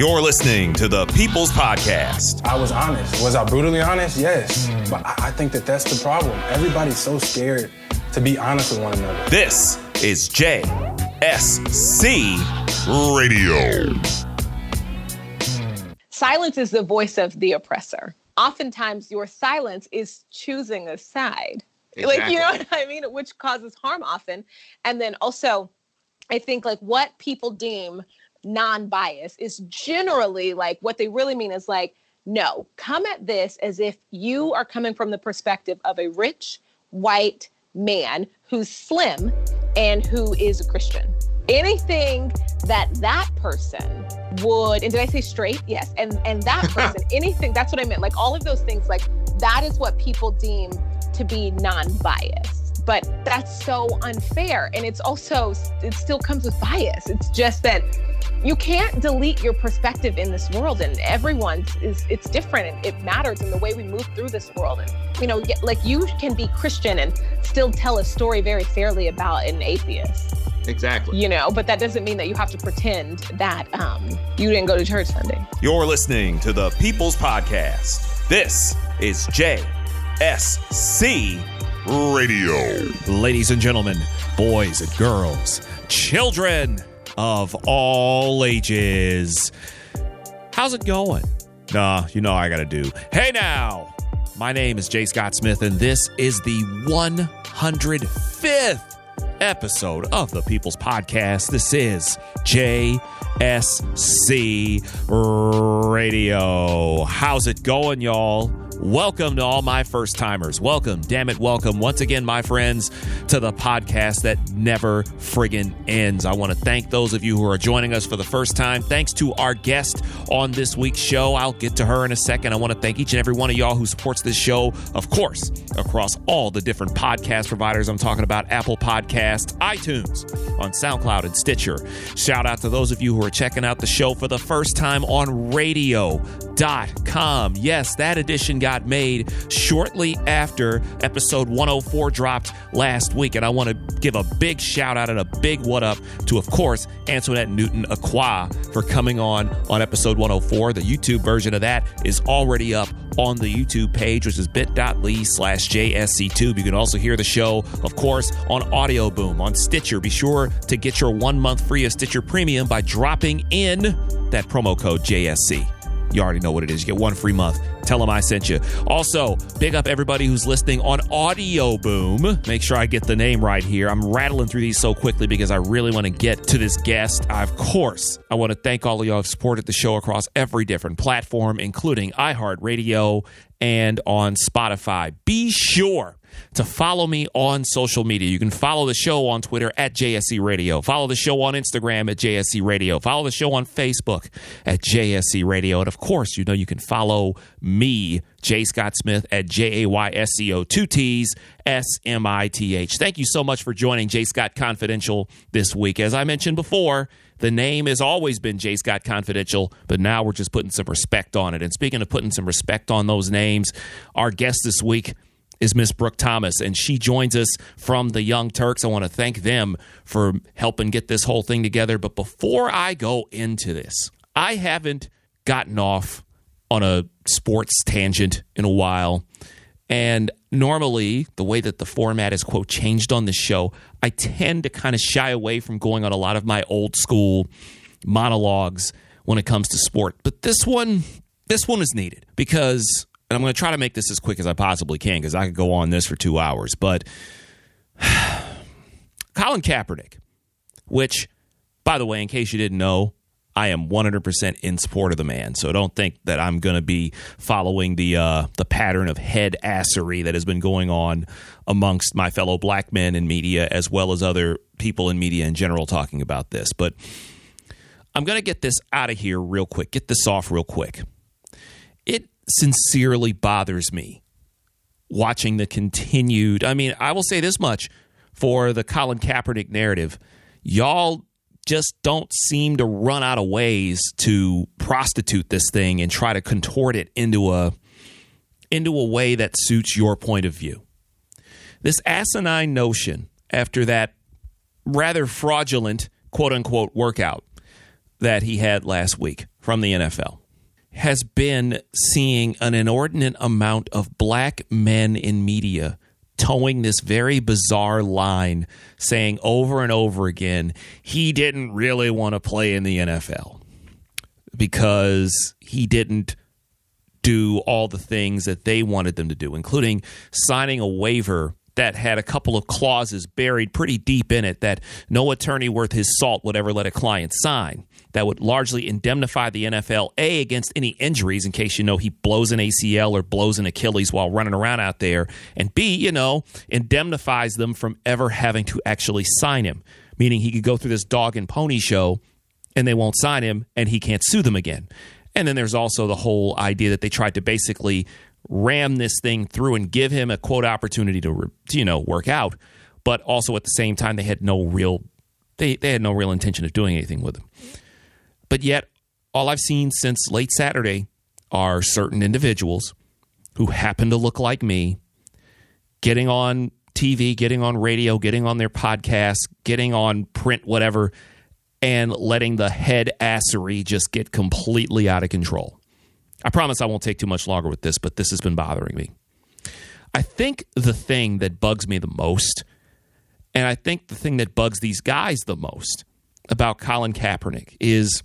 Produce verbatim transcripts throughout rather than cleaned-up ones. You're listening to The People's Podcast. I was honest. Was I brutally honest? Yes. Mm. But I think that that's the problem. Everybody's so scared to be honest with one another. This is J S C Radio. Silence is the voice of the oppressor. Oftentimes, your silence is choosing a side. Exactly. Like, you know what I mean? Which causes harm often. And then also, I think, like, what people deem non-bias is generally, like, what they really mean is, like, no, come at this as if you are coming from the perspective of a rich, white man who's slim and who is a Christian. Anything that that person would, and did I say straight? Yes. And and that person, anything, that's what I meant. Like, all of those things, like, that is what people deem to be non-biased. But that's so unfair. And it's also, it still comes with bias. It's just that you can't delete your perspective in this world, and everyone's is, it's different, and it matters in the way we move through this world. And, you know, like, you can be Christian and still tell a story very fairly about an atheist. Exactly. You know, but that doesn't mean that you have to pretend that um, you didn't go to church Sunday. You're listening to The People's Podcast. This is J S C Radio. Ladies and gentlemen, boys and girls, children of all ages. How's it going? Nah, you know I gotta do. Hey now, my name is Jay Scott Smith, and this is the one hundred fifth episode of The People's Podcast. This is J S C Radio. How's it going, y'all? Welcome to all my first timers. Welcome, damn it, welcome once again, my friends, to the podcast that never friggin' ends. I want to thank those of you who are joining us for the first time. Thanks to our guest on this week's show. I'll get to her in a second. I want to thank each and every one of y'all who supports this show, of course, across all the different podcast providers. I'm talking about Apple Podcasts, iTunes, on SoundCloud, and Stitcher. Shout out to those of you who are checking out the show for the first time on Radio dot com. Yes, that edition got made shortly after episode one oh four dropped last week, and I want to give a big shout out and a big what up to, of course, Antoinette Newton-Aqua for coming on on episode one oh four. The YouTube version of that is already up on the YouTube page, which is bit dot l y slash J S C Tube. You can also hear the show, of course, on Audio Boom, on Stitcher. Be sure to get your one month free of Stitcher Premium by dropping in that promo code J S C. You already know what it is. You get one free month. Tell them I sent you. Also, big up everybody who's listening on Audio Boom. Make sure I get the name right here. I'm rattling through these so quickly because I really want to get to this guest. I, of course, I want to thank all of y'all who supported the show across every different platform, including iHeartRadio and on Spotify. Be sure to follow me on social media. You can follow the show on Twitter at J S C Radio. Follow the show on Instagram at J S C Radio. Follow the show on Facebook at J S C Radio. And of course, you know you can follow me, Jay Scott Smith, at J A Y S C O, two T's, S M I T H. Thank you so much for joining J. Scott Confidential this week. As I mentioned before, the name has always been J. Scott Confidential, but now we're just putting some respect on it. And speaking of putting some respect on those names, our guest this week is Miss Brooke Thomas, and she joins us from the Young Turks. I want to thank them for helping get this whole thing together. But before I go into this, I haven't gotten off on a sports tangent in a while, and normally the way that the format is, quote, changed on this show, I tend to kind of shy away from going on a lot of my old school monologues when it comes to sport. But this one, this one is needed because... and I'm going to try to make this as quick as I possibly can because I could go on this for two hours. But Colin Kaepernick, which, by the way, in case you didn't know, I am one hundred percent in support of the man. So don't think that I'm going to be following the uh, the pattern of head assery that has been going on amongst my fellow black men in media as well as other people in media in general talking about this. But I'm going to get this out of here real quick. Get this off real quick. It sincerely bothers me watching the continued, I mean, I will say this much for the Colin Kaepernick narrative. Y'all just don't seem to run out of ways to prostitute this thing and try to contort it into a, into a way that suits your point of view. This asinine notion after that rather fraudulent, quote unquote, workout that he had last week. from the N F L has been seeing an inordinate amount of black men in media towing this very bizarre line, saying over and over again, he didn't really want to play in the N F L because he didn't do all the things that they wanted them to do, including signing a waiver that had a couple of clauses buried pretty deep in it that no attorney worth his salt would ever let a client sign, that would largely indemnify the N F L, A, against any injuries in case, you know, he blows an A C L or blows an Achilles while running around out there, and B, you know, indemnifies them from ever having to actually sign him, meaning he could go through this dog and pony show and they won't sign him and he can't sue them again. And then there's also the whole idea that they tried to basically ram this thing through and give him a, quote, opportunity to, you know, work out. But also at the same time, they had no real they, they had no real intention of doing anything with him. But yet, all I've seen since late Saturday are certain individuals who happen to look like me getting on T V, getting on radio, getting on their podcasts, getting on print, whatever, and letting the head assery just get completely out of control. I promise I won't take too much longer with this, but this has been bothering me. I think the thing that bugs me the most, and I think the thing that bugs these guys the most about Colin Kaepernick is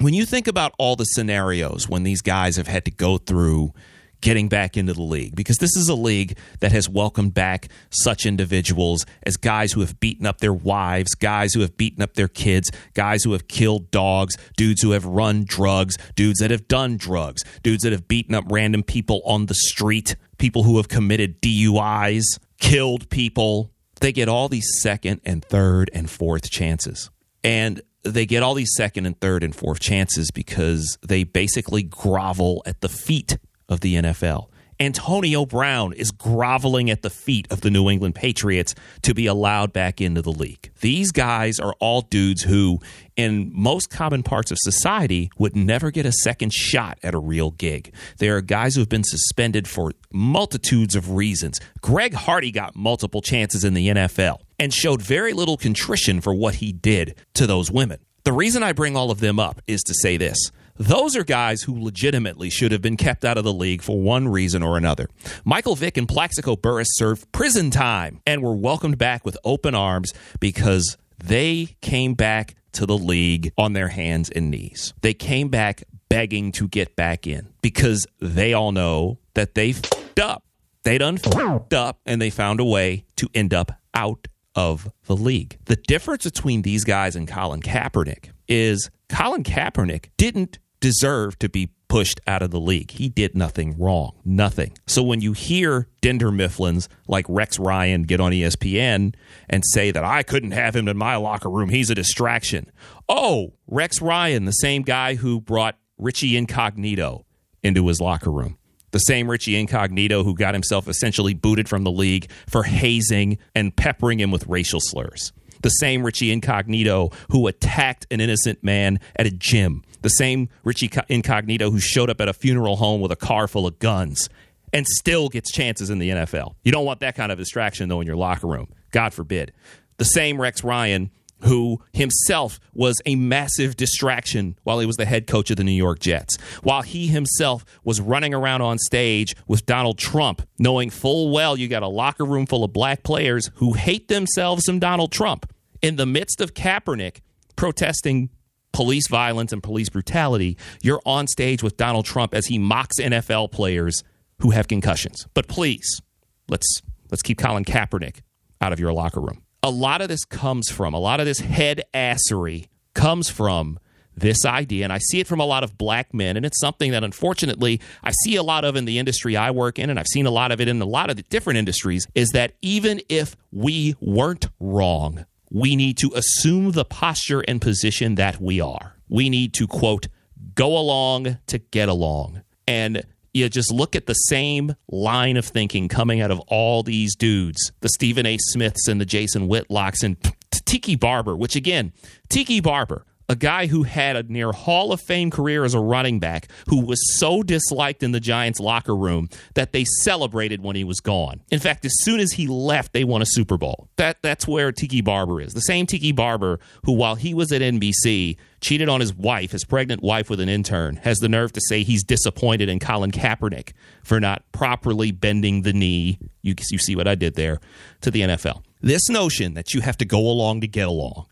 when you think about all the scenarios when these guys have had to go through getting back into the league, because this is a league that has welcomed back such individuals as guys who have beaten up their wives, guys who have beaten up their kids, guys who have killed dogs, dudes who have run drugs, dudes that have done drugs, dudes that have beaten up random people on the street, people who have committed D U Is, killed people. They get all these second and third and fourth chances. And they get all these second and third and fourth chances because they basically grovel at the feet of the N F L. Antonio Brown is groveling at the feet of the New England Patriots to be allowed back into the league. These guys are all dudes who, in most common parts of society, would never get a second shot at a real gig. There are guys who have been suspended for multitudes of reasons. Greg Hardy got multiple chances in the N F L and showed very little contrition for what he did to those women. The reason I bring all of them up is to say this. Those are guys who legitimately should have been kept out of the league for one reason or another. Michael Vick and Plaxico Burress served prison time and were welcomed back with open arms because they came back to the league on their hands and knees. They came back begging to get back in because they all know that they f***ed up. They done f***ed up and they found a way to end up out of the league. The difference between these guys and Colin Kaepernick is Colin Kaepernick didn't deserve to be pushed out of the league. He did nothing wrong. Nothing. So when you hear Dender Mifflins like Rex Ryan get on E S P N and say that I couldn't have him in my locker room, he's a distraction. Oh, Rex Ryan, the same guy who brought Richie Incognito into his locker room. The same Richie Incognito who got himself essentially booted from the league for hazing and peppering him with racial slurs. The same Richie Incognito who attacked an innocent man at a gym. The same Richie Incognito who showed up at a funeral home with a car full of guns and still gets chances in the N F L. You don't want that kind of distraction, though, in your locker room. God forbid. The same Rex Ryan who himself was a massive distraction while he was the head coach of the New York Jets, while he himself was running around on stage with Donald Trump, knowing full well you got a locker room full of black players who hate themselves some Donald Trump. In the midst of Kaepernick protesting police violence and police brutality, you're on stage with Donald Trump as he mocks N F L players who have concussions. But please, let's let's keep Colin Kaepernick out of your locker room. A lot of this comes from, a lot of this head assery comes from this idea, and I see it from a lot of black men, and it's something that unfortunately I see a lot of in the industry I work in, and I've seen a lot of it in a lot of the different industries, is that even if we weren't wrong, we need to assume the posture and position that we are. We need to, quote, go along to get along. And you just look at the same line of thinking coming out of all these dudes, the Stephen A. Smiths and the Jason Whitlocks and Tiki Barber, which again, Tiki Barber, a guy who had a near Hall of Fame career as a running back, who was so disliked in the Giants locker room that they celebrated when he was gone. In fact, as soon as he left, they won a Super Bowl. That That's where Tiki Barber is. The same Tiki Barber who, while he was at N B C, cheated on his wife, his pregnant wife, with an intern, has the nerve to say he's disappointed in Colin Kaepernick for not properly bending the knee, you, you see what I did there, to the N F L. This notion that you have to go along to get along,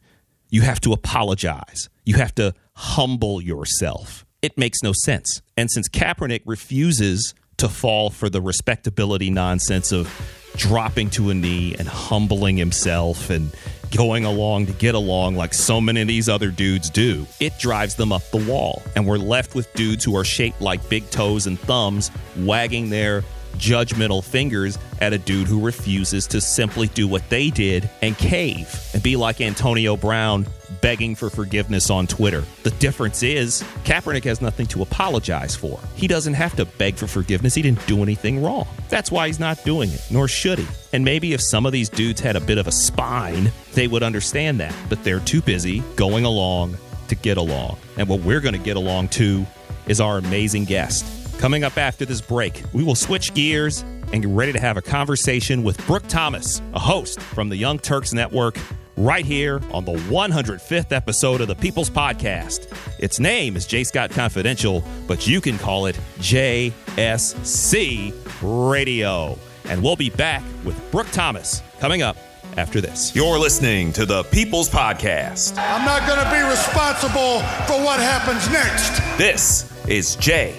you have to apologize, you have to humble yourself, it makes no sense. And since Kaepernick refuses to fall for the respectability nonsense of dropping to a knee and humbling himself and going along to get along like so many of these other dudes do, it drives them up the wall. And we're left with dudes who are shaped like big toes and thumbs, wagging their judgmental fingers at a dude who refuses to simply do what they did and cave and be like Antonio Brown begging for forgiveness on Twitter. The difference is Kaepernick has nothing to apologize for. He doesn't have to beg for forgiveness. He didn't do anything wrong. That's why he's not doing it, nor should he. And maybe if some of these dudes had a bit of a spine, they would understand that. But they're too busy going along to get along. And what we're going to get along to is our amazing guest. Coming up after this break, we will switch gears and get ready to have a conversation with Brooke Thomas, a host from the Young Turks Network, right here on the one hundred fifth episode of The People's Podcast. Its name is J. Scott Confidential, but you can call it J S C Radio. And we'll be back with Brooke Thomas coming up after this. You're listening to The People's Podcast. I'm not going to be responsible for what happens next. This is J.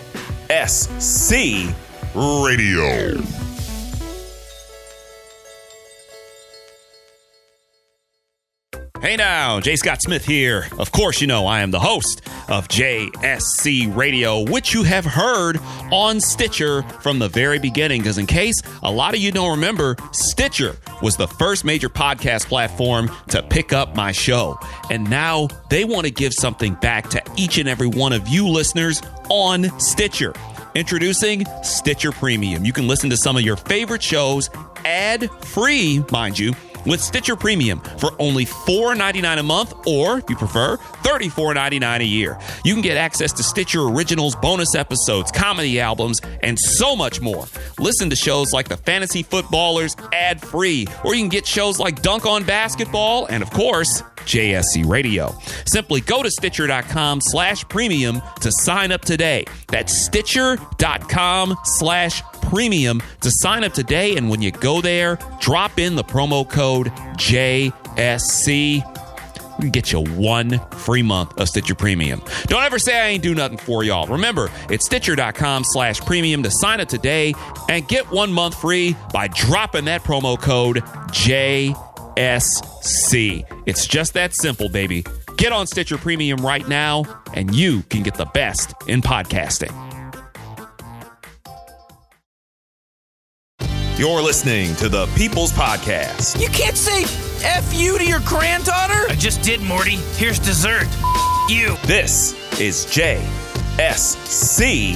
S C Radio. Hey now, Jay Scott Smith here. Of course, you know I am the host of J S C Radio, which you have heard on Stitcher from the very beginning. Because in case a lot of you don't remember, Stitcher was the first major podcast platform to pick up my show. And now they want to give something back to each and every one of you listeners on Stitcher. Introducing Stitcher Premium. You can listen to some of your favorite shows ad-free, mind you, with Stitcher Premium for only four dollars and ninety-nine cents a month, or, if you prefer, thirty-four dollars and ninety-nine cents a year. You can get access to Stitcher Originals, bonus episodes, comedy albums, and so much more. Listen to shows like The Fantasy Footballers ad-free, or you can get shows like Dunk on Basketball and, of course, J S C Radio. Simply go to Stitcher.com slash premium to sign up today. That's Stitcher.com slash premium to sign up today. And when you go there, drop in the promo code J S C. We can get you one free month of Stitcher Premium. Don't ever say I ain't do nothing for y'all. Remember, it's Stitcher.com slash premium to sign up today and get one month free by dropping that promo code J S C. S C. It's just that simple, baby. Get on Stitcher Premium right now, and you can get the best in podcasting. You're listening to The People's Podcast. You can't say F you to your granddaughter? I just did, Morty. Here's dessert. F you. This is J S C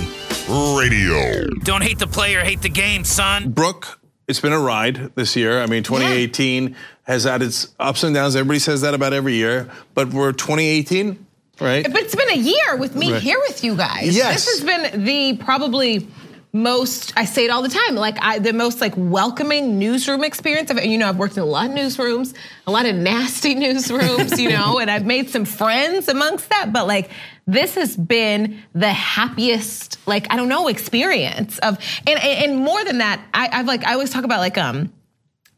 Radio. Don't hate the player, hate the game, son. Brooke, it's been a ride this year. I mean, twenty eighteen yeah. has had its ups and downs. Everybody says that about every year, but we're twenty eighteen, right? But it's been a year with me right. here with you guys. Yes. This has been the probably most, I say it all the time, like I, the most like welcoming newsroom experience. I've, you know, I've worked in a lot of newsrooms, a lot of nasty newsrooms, you know, and I've made some friends amongst that, but like, this has been the happiest, like, I don't know, experience of, and and, and more than that, I, I've like, I always talk about like, um,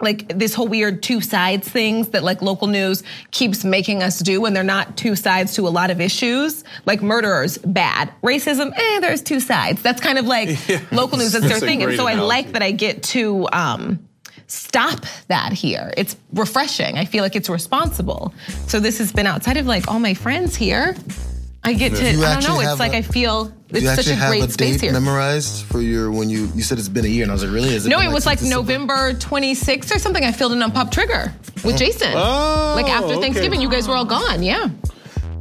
like this whole weird two sides things that like local news keeps making us do when they're not two sides to a lot of issues. Like murderers, bad. Racism, eh, there's two sides. That's kind of like yeah, local news, that's their thing. And so analogy. I like that I get to um, stop that here. It's refreshing. I feel like it's responsible. So this has been outside of like all my friends here. I get to, I don't know, it's like a, I feel it's such a great space here. Do you actually have a date memorized for your, when you, you said it's been a year, and I was like, really? Is it no, it like was like November twenty-sixth or something. I filled in on Pop Trigger with Jason. Oh, like after okay. Thanksgiving, you guys were all gone, yeah.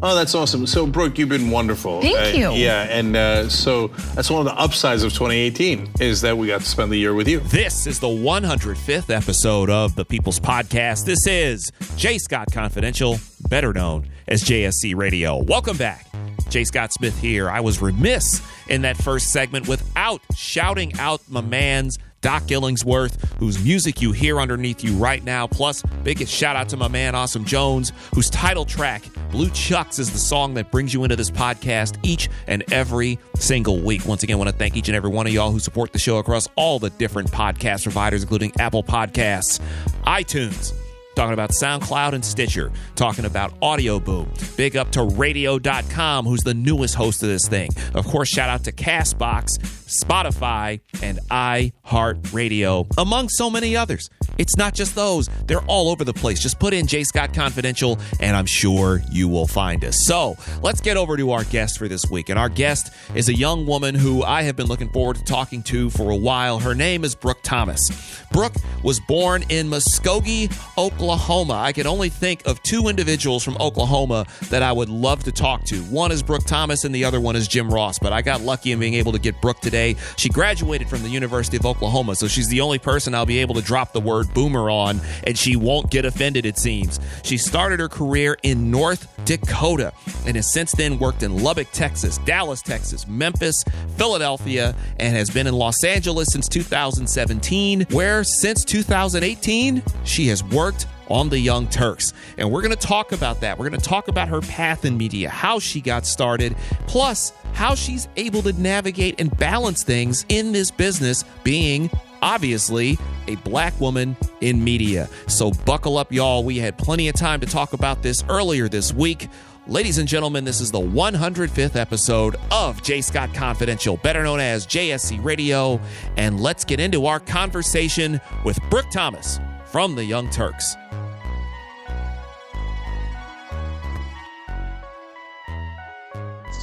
Oh, that's awesome. So, Brooke, you've been wonderful. Thank uh, you. Yeah, and uh, so that's one of the upsides of twenty eighteen is that we got to spend the year with you. This is the one hundred fifth episode of The People's Podcast. This is J. Scott Confidential. better known as J S C Radio. Welcome back. J. Scott Smith here. I was remiss in that first segment without shouting out my man's Doc Illingsworth, whose music you hear underneath you right now. Plus, biggest shout out to my man, Awesome Jones, whose title track, Blue Chucks, is the song that brings you into this podcast each and every single week. Once again, I want to thank each and every one of y'all who support the show across all the different podcast providers, including Apple Podcasts, iTunes, talking about SoundCloud and Stitcher, talking about Audio Boom. Big up to Radio dot com, who's the newest host of this thing. Of course, shout out to CastBox, Spotify, and iHeartRadio, among so many others. It's not just those. They're all over the place. Just put in J. Scott Confidential, and I'm sure you will find us. So let's get over to our guest for this week. And our guest is a young woman who I have been looking forward to talking to for a while. Her name is Brooke Thomas. Brooke was born in Muskogee, Oklahoma. Oklahoma. I can only think of two individuals from Oklahoma that I would love to talk to. One is Brooke Thomas and the other one is Jim Ross, but I got lucky in being able to get Brooke today. She graduated from the University of Oklahoma, so she's the only person I'll be able to drop the word boomer on, and she won't get offended, it seems. She started her career in North Dakota and has since then worked in Lubbock, Texas, Dallas, Texas, Memphis, Philadelphia, and has been in Los Angeles since two thousand seventeen, where since two thousand eighteen, she has worked on the Young Turks. And we're going to talk about that. We're going to talk about her path in media, how she got started, plus how she's able to navigate and balance things in this business, being obviously a black woman in media. So buckle up, y'all. We had plenty of time to talk about this earlier this week. Ladies and gentlemen, this is the one hundred fifth episode of J. Scott Confidential, better known as J S C Radio. And let's get into our conversation with Brooke Thomas from the Young Turks.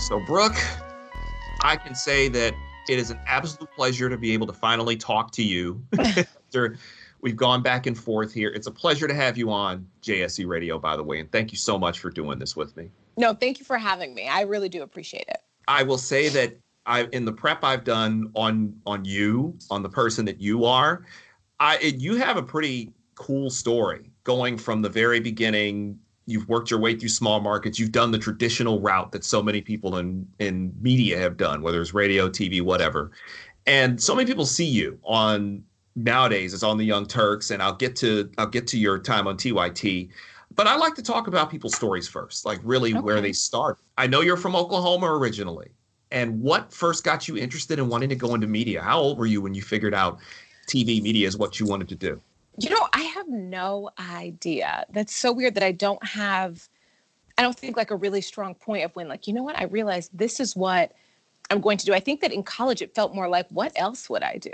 So, Brooke, I can say that it is an absolute pleasure to be able to finally talk to you. After we've gone back and forth here. It's a pleasure to have you on J S C Radio, by the way, and thank you so much for doing this with me. No, thank you for having me. I really do appreciate it. I will say that I, in the prep I've done on on you, on the person that you are, I you have a pretty cool story going from the very beginning. You've worked your way through small markets. You've done the traditional route that so many people in, in media have done, whether it's radio, T V, whatever. And so many people see you on nowadays is on the Young Turks. And I'll get to I'll get to your time on T Y T. But I like to talk about people's stories first, like really okay. where they start. I know you're from Oklahoma originally. And what first got you interested in wanting to go into media? How old were you when you figured out T V media is what you wanted to do? You know, I have no idea. That's so weird that I don't have, I don't think like a really strong point of when like, you know what, I realized this is what I'm going to do. I think that in college, it felt more like, what else would I do?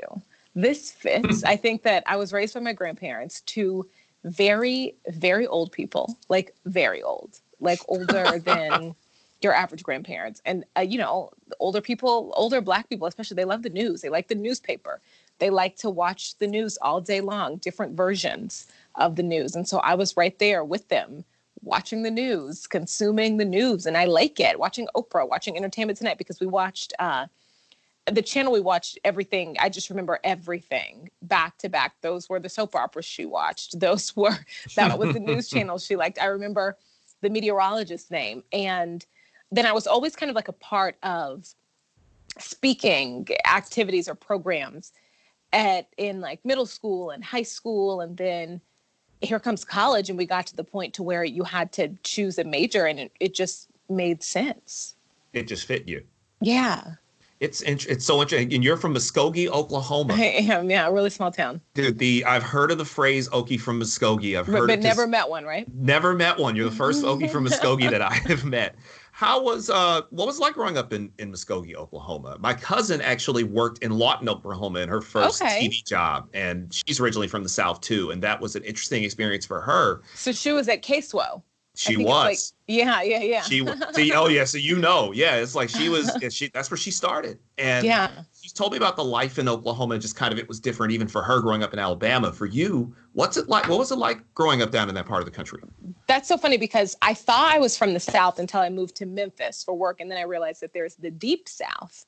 This fits. I think that I was raised by my grandparents, two very, very old people, like very old, like older than your average grandparents. And, uh, you know, older people, older black people, especially, they love the news. They like the newspaper. They like to watch the news all day long, different versions of the news. And so I was right there with them, watching the news, consuming the news. And I like it, watching Oprah, watching Entertainment Tonight, because we watched uh, the channel. We watched everything. I just remember everything back to back. Those were the soap operas she watched. Those were, that was the news channel she liked. I remember the meteorologist's name. And then I was always kind of like a part of speaking activities or programs at in like middle school and high school. And then here comes college. And we got to the point to where you had to choose a major and it, it just made sense. It just fit you. Yeah. It's it's so interesting. And you're from Muskogee, Oklahoma. I am. Yeah. A really small town. Dude, the, I've heard of the phrase Okie from Muskogee. I've heard but, but never met one, right? Never met one. You're the first Okie from Muskogee that I have met. How was, uh, what was it like growing up in, in Muskogee, Oklahoma? My cousin actually worked in Lawton, Oklahoma in her first okay. T V job. And she's originally from the South too. And that was an interesting experience for her. So she was at K S W O. She was. Like, yeah, yeah, yeah. She was. Oh yeah. So, you know, yeah, it's like she was, she, that's where she started. And yeah. She told me about the life in Oklahoma. Just kind of, it was different even for her growing up in Alabama. For you, what's it like? What was it like growing up down in that part of the country? That's so funny because I thought I was from the South until I moved to Memphis for work. And then I realized that there's the deep South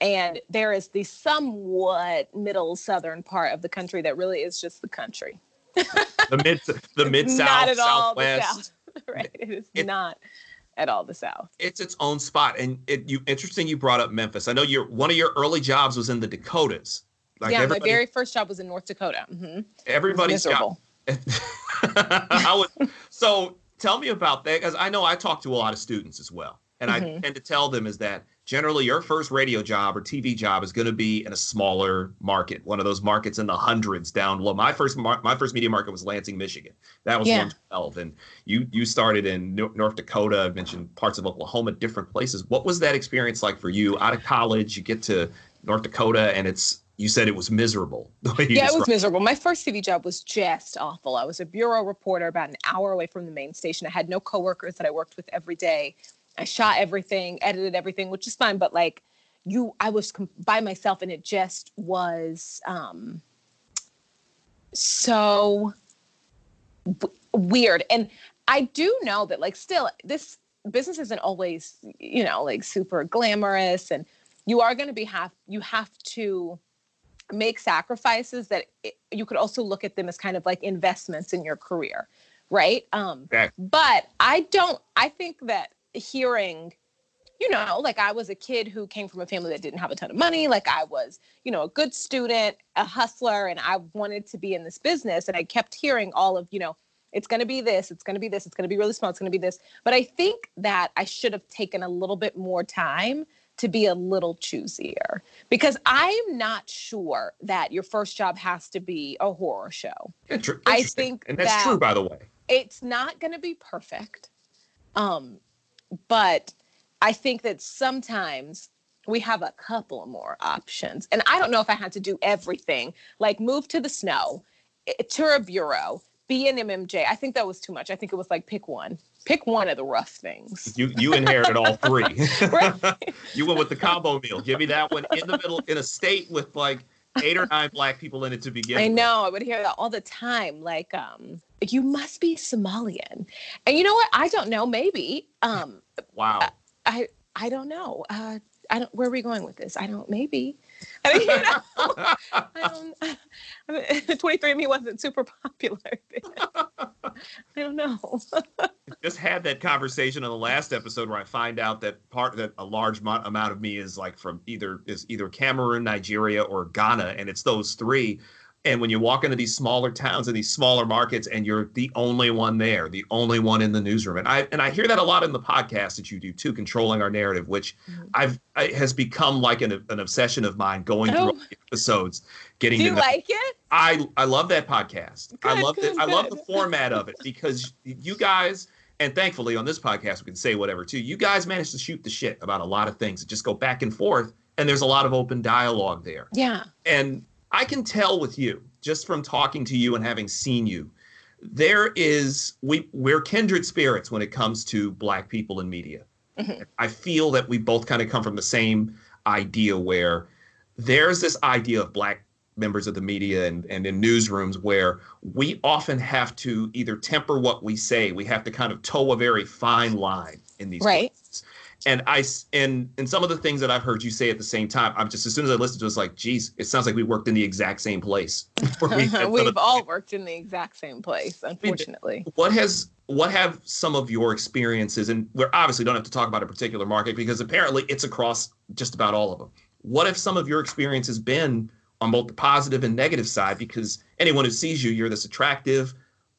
and there is the somewhat middle Southern part of the country that really is just the country. the mid, the mid South, Southwest. right? It is it, not at all the South. It's its own spot. And it, you interesting you brought up Memphis. I know your one of your early jobs was in the Dakotas. Like yeah, my very first job was in North Dakota. Mm-hmm. Everybody's got. I was, so tell me about that, because I know I talk to a lot of students as well. And mm-hmm. I tend to tell them is that generally your first radio job or T V job is going to be in a smaller market, one of those markets in the hundreds down low. My first mar- my first media market was Lansing, Michigan. That was yeah. one twelve. And you you started in North Dakota. I mentioned parts of Oklahoma, different places. What was that experience like for you? Out of college, you get to North Dakota, and it's you said it was miserable. Yeah, it was miserable. My first T V job was just awful. I was a bureau reporter about an hour away from the main station. I had no coworkers that I worked with every day. I shot everything, edited everything, which is fine. But like you, I was com- by myself, and it just was um, so w- weird. And I do know that like still this business isn't always, you know, like super glamorous, and you are going to be have you have to make sacrifices that it, you could also look at them as kind of like investments in your career. Right. Um, yeah. But I don't I think that. Hearing, you know, like I was a kid who came from a family that didn't have a ton of money. Like I was, you know, a good student, a hustler, and I wanted to be in this business. And I kept hearing all of, you know, it's going to be this, it's going to be this, it's going to be really small, it's going to be this. But I think that I should have taken a little bit more time to be a little choosier, because I'm not sure that your first job has to be a horror show. I think and that's that true, by the way. It's not going to be perfect. Um, But I think that sometimes we have a couple more options. And I don't know if I had to do everything, like move to the snow, tour a bureau, be an M M J. I think that was too much. I think it was like pick one. Pick one of the rough things. You you inherited all three. You went with the combo meal. Give me that one in the middle, in a state with like eight or nine black people in it to begin with. I know. I would hear that all the time. Like, um, you must be Somalian. And you know what? I don't know. Maybe. Um, wow. I, I don't know. Uh, I don't, where are we going with this? I don't, maybe. I mean, you know, I don't, I mean, twenty-three and me wasn't super popular. I don't know. Just had that conversation on the last episode where I find out that part that a large mo- amount of me is like from either is either Cameroon, Nigeria, or Ghana, and it's those three. And when you walk into these smaller towns and these smaller markets, and you're the only one there, the only one in the newsroom, and I and I hear that a lot in the podcast that you do too, Controlling Our Narrative, which mm-hmm. I've I, has become like an an obsession of mine. Going oh. through episodes, getting do to you know, like it? I I love that podcast. Good, I love it. I love the format of it, because you guys, and thankfully on this podcast we can say whatever too. You guys manage to shoot the shit about a lot of things and just go back and forth, and there's a lot of open dialogue there. Yeah, and I can tell with you, just from talking to you and having seen you, there is, we, we're kindred spirits when it comes to black people in media. Mm-hmm. I feel that we both kind of come from the same idea where there's this idea of black members of the media and, and in newsrooms where we often have to either temper what we say, we have to kind of toe a very fine line in these right. places. And I and and some of the things that I've heard you say at the same time, I'm just as soon as I listened to it, it's like, geez, it sounds like we worked in the exact same place. we We've all things. worked in the exact same place, unfortunately. What has what have some of your experiences, and we obviously don't have to talk about a particular market because apparently it's across just about all of them. What have some of your experiences been on both the positive and negative side? Because anyone who sees you, you're this attractive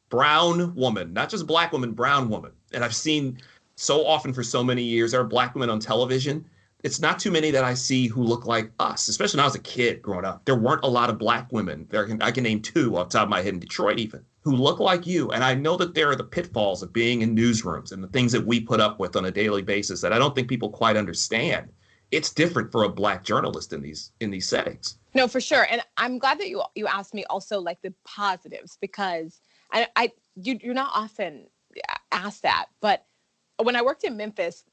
brown woman, not just black woman, brown woman. And I've seen so often for so many years, there are black women on television. It's not too many that I see who look like us, especially when I was a kid growing up. There weren't a lot of black women. There can, I can name two off the top of my head in Detroit even, who look like you. And I know that there are the pitfalls of being in newsrooms and the things that we put up with on a daily basis that I don't think people quite understand. It's different for a black journalist in these in these settings. No, for sure. And I'm glad that you you asked me also like the positives, because I, I you, you're not often asked that, but when I worked in Memphis,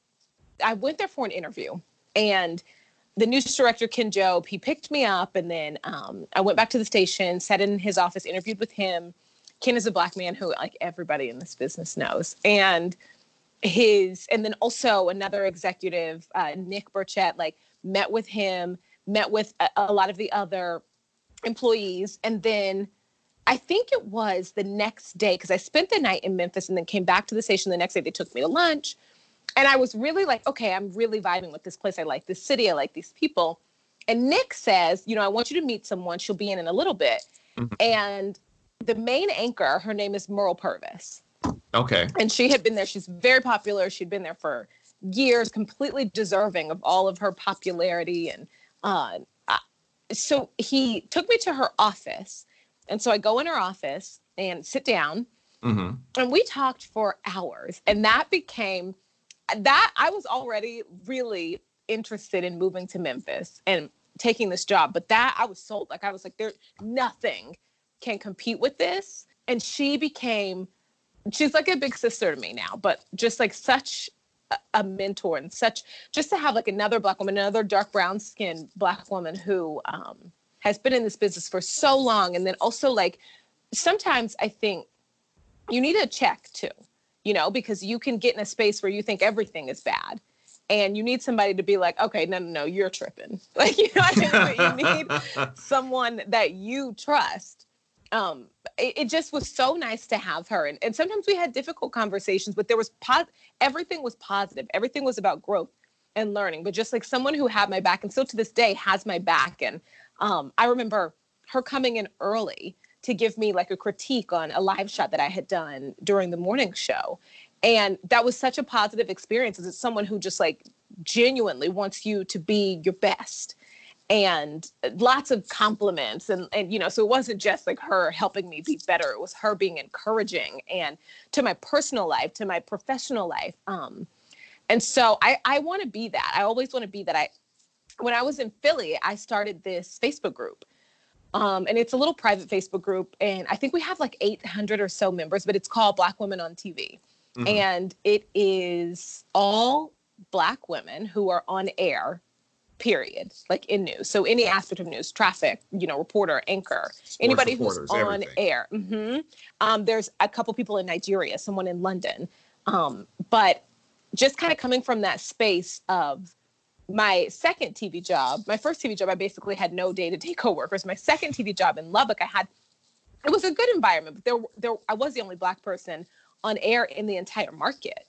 I went there for an interview, and the news director, Ken Jobe, he picked me up, and then um, I went back to the station, sat in his office, interviewed with him. Ken is a black man who, like, everybody in this business knows. And his, and then also another executive, uh, Nick Burchett, like, met with him, met with a, a lot of the other employees, and then I think it was the next day, because I spent the night in Memphis and then came back to the station the next day. They took me to lunch. And I was really like, okay, I'm really vibing with this place. I like this city. I like these people. And Nick says, you know, I want you to meet someone. She'll be in in a little bit. Mm-hmm. And the main anchor, her name is Merle Purvis. Okay. And she had been there. She's very popular. She'd been there for years, completely deserving of all of her popularity. And uh, so he took me to her office. And so I go in her office and sit down. Mm-hmm. And we talked for hours. And that became that I was already really interested in moving to Memphis and taking this job. But that I was sold. Like I was like, there nothing can compete with this. And she became she's like a big sister to me now, but just like such a mentor and such just to have like another Black woman, another dark brown skinned Black woman who um, has been in this business for so long. And then also like sometimes I think you need a check too, you know, because you can get in a space where you think everything is bad. And you need somebody to be like, okay, no, no, no, you're tripping. Like, you know what I mean? But you need someone that you trust. Um, it, it just was so nice to have her. And, and sometimes we had difficult conversations, but there was po- everything was positive. Everything was about growth and learning, but just like someone who had my back and still to this day has my back. And um, I remember her coming in early to give me like a critique on a live shot that I had done during the morning show. And that was such a positive experience. It's someone who just like genuinely wants you to be your best and lots of compliments. And, and, you know, so it wasn't just like her helping me be better. It was her being encouraging and to my personal life, to my professional life. Um, and so I, I want to be that. I always want to be that. I, when I was in Philly, I started this Facebook group. Um, and it's a little private Facebook group. And I think we have like eight hundred or so members, but it's called Black Women on T V. Mm-hmm. And it is all Black women who are on air, period, like in news. So any aspect of news, traffic, you know, reporter, anchor, sports anybody who's on everything. Air. Mm-hmm. Um, there's a couple people in Nigeria, someone in London. Um, but just kind of coming from that space of my second T V job, my first T V job, I basically had no day-to-day coworkers. My second T V job in Lubbock, I had, it was a good environment, but there, there, I was the only Black person on air in the entire market.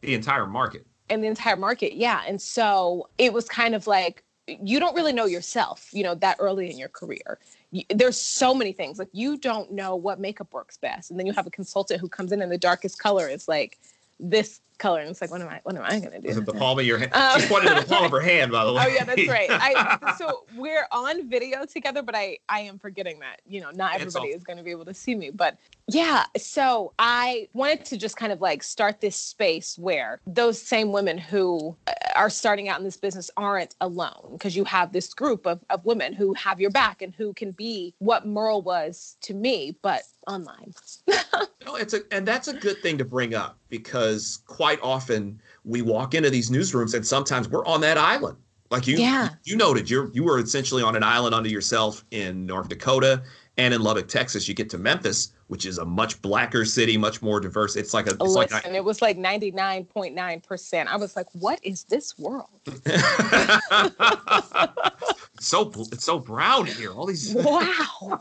The entire market. In the entire market, yeah. And so it was kind of like, you don't really know yourself, you know, that early in your career. You, there's so many things. Like, you don't know what makeup works best. And then you have a consultant who comes in and the darkest color is like this color. And it's like, what am I, what am I going to do? Is it the palm of your hand? Um, she pointed to the palm of her hand, by the way. Oh, yeah, that's right. I, so we're on video together, but I, I am forgetting that, you know, not everybody is going to be able to see me. But yeah, so I wanted to just kind of like start this space where those same women who are starting out in this business aren't alone, because you have this group of, of women who have your back and who can be what Merle was to me, but online. No, it's a, and that's a good thing to bring up, because quite often we walk into these newsrooms and sometimes we're on that island. Like you, yeah. you noted, you're, you were essentially on an island unto yourself in North Dakota and in Lubbock, Texas. You get to Memphis, which is a much blacker city, much more diverse. It's like a, it's Listen, like I, it was like ninety-nine point nine percent. I was like, what is this world? so it's so brown here. All these. Wow.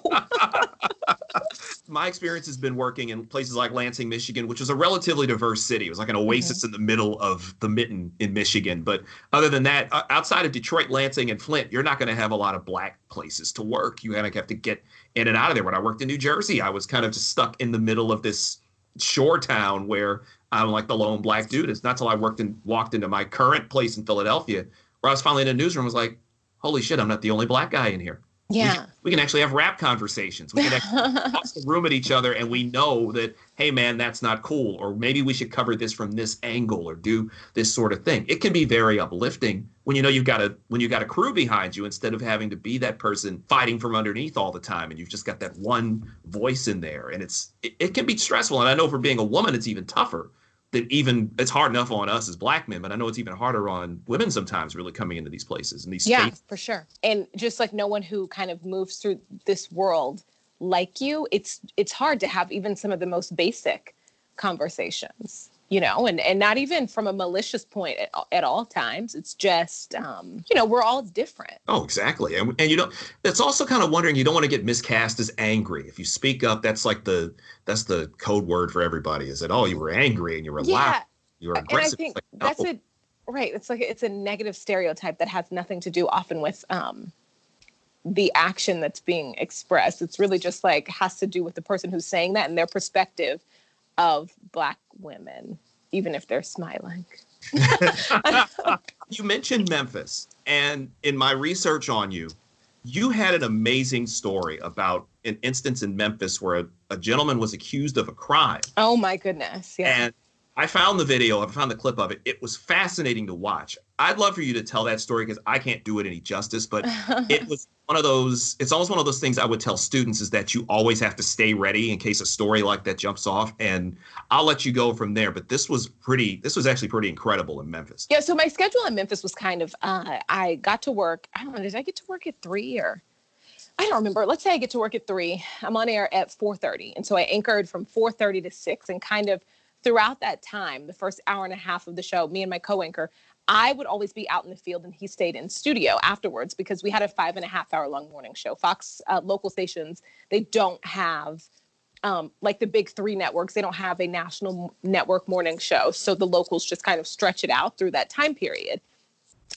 My experience has been working in places like Lansing, Michigan, which was a relatively diverse city. It was like an oasis mm-hmm. in the middle of the mitten in Michigan. But other than that, outside of Detroit, Lansing, and Flint, you're not going to have a lot of Black places to work. You kind of have to get in and out of there. When I worked in New Jersey, I was kind of just stuck in the middle of this shore town where I'm like the lone Black dude. It's not till I worked and walked into my current place in Philadelphia where I was finally in a newsroom and was like, holy shit, I'm not the only Black guy in here. Yeah, we can, we can actually have rap conversations. We can actually toss the room at each other, and we know that, hey, man, that's not cool, or maybe we should cover this from this angle, or do this sort of thing. It can be very uplifting when you know you've got a when you got a crew behind you, instead of having to be that person fighting from underneath all the time, and you've just got that one voice in there, and it's it, it can be stressful. And I know for being a woman, it's even tougher. That even it's hard enough on us as Black men, but I know it's even harder on women sometimes really coming into these places and these yeah, spaces. Yeah, for sure. And just like no one who kind of moves through this world like you, it's it's hard to have even some of the most basic conversations. you know, and, and not even from a malicious point at, at all times. It's just, um, you know, we're all different. Oh, exactly. And, and you know, it's also kind of wondering, you don't want to get miscast as angry. If you speak up, that's like the, that's the code word for everybody is that, oh, you were angry and you were yeah. loud, you were aggressive. And I think like, that's no. it. Right. It's like, it's a negative stereotype that has nothing to do often with, um, the action that's being expressed. It's really just like has to do with the person who's saying that and their perspective of Black women, even if they're smiling. You mentioned Memphis, and in my research on you, you had an amazing story about an instance in Memphis where a, a gentleman was accused of a crime. Oh my goodness, yeah. And I found the video, I found the clip of it. It was fascinating to watch. I'd love for you to tell that story because I can't do it any justice, but it was one of those, it's almost one of those things I would tell students is that you always have to stay ready in case a story like that jumps off, and I'll let you go from there. But this was pretty, this was actually pretty incredible in Memphis. Yeah. So my schedule in Memphis was kind of, uh, I got to work, I don't know, did I get to work at three or? I don't remember. Let's say I get to work at three. I'm on air at four thirty. And so I anchored from four thirty to six, and kind of throughout that time, the first hour and a half of the show, me and my co-anchor, I would always be out in the field and he stayed in studio afterwards because we had a five and a half hour long morning show. Fox uh, local stations, they don't have, um, like the big three networks, they don't have a national network morning show. So the locals just kind of stretch it out through that time period,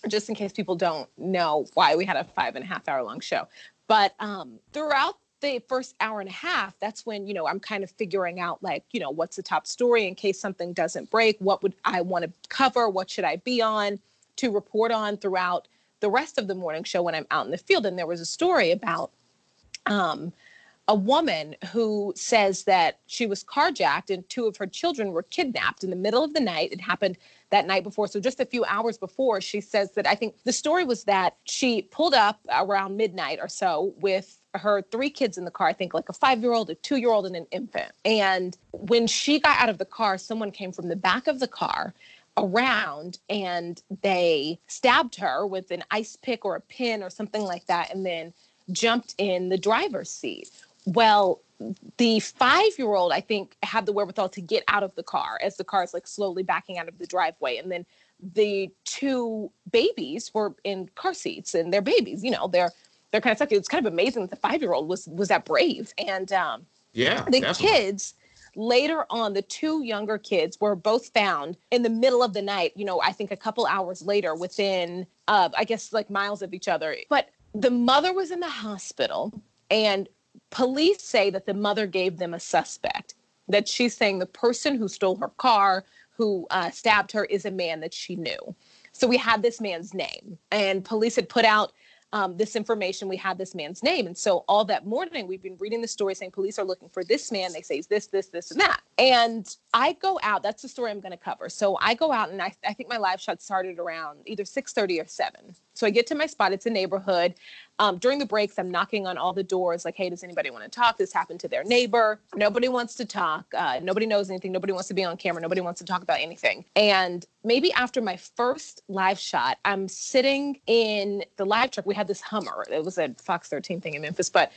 just in case people don't know why we had a five and a half hour long show. But um, throughout the first hour and a half, that's when, you know, I'm kind of figuring out like, you know, what's the top story in case something doesn't break? What would I want to cover? What should I be on to report on throughout the rest of the morning show when I'm out in the field? And there was a story about um, a woman who says that she was carjacked and two of her children were kidnapped in the middle of the night. It happened that night before. So just a few hours before, she says that, I think the story was that she pulled up around midnight or so with her three kids in the car, I think like a five-year-old, a two-year-old, and an infant. And when she got out of the car, someone came from the back of the car around and they stabbed her with an ice pick or a pin or something like that, and then jumped in the driver's seat. Well, the five-year-old, I think, had the wherewithal to get out of the car as the car is like slowly backing out of the driveway. And then the two babies were in car seats, and they're babies, you know, they're They're kind of stuck. It's kind of amazing that the five-year-old was was that brave. And um, yeah, the definitely. kids later on, the two younger kids were both found in the middle of the night. You know, I think a couple hours later, within uh, I guess like miles of each other. But the mother was in the hospital, and police say that the mother gave them a suspect. That she's saying the person who stole her car, who uh, stabbed her, is a man that she knew. So we had this man's name, and police had put out Um, this information, we had this man's name. And so all that morning, we've been reading the story saying police are looking for this man. They say he's this, this, this, and that. And I go out. That's the story I'm going to cover. So I go out, and I, I think my live shot started around either six thirty or seven. So I get to my spot. It's a neighborhood. Um, during the breaks, I'm knocking on all the doors like, hey, does anybody want to talk? This happened to their neighbor. Nobody wants to talk. Uh, nobody knows anything. Nobody wants to be on camera. Nobody wants to talk about anything. And maybe after my first live shot, I'm sitting in the live truck. We had this Hummer. It was a Fox thirteen thing in Memphis, but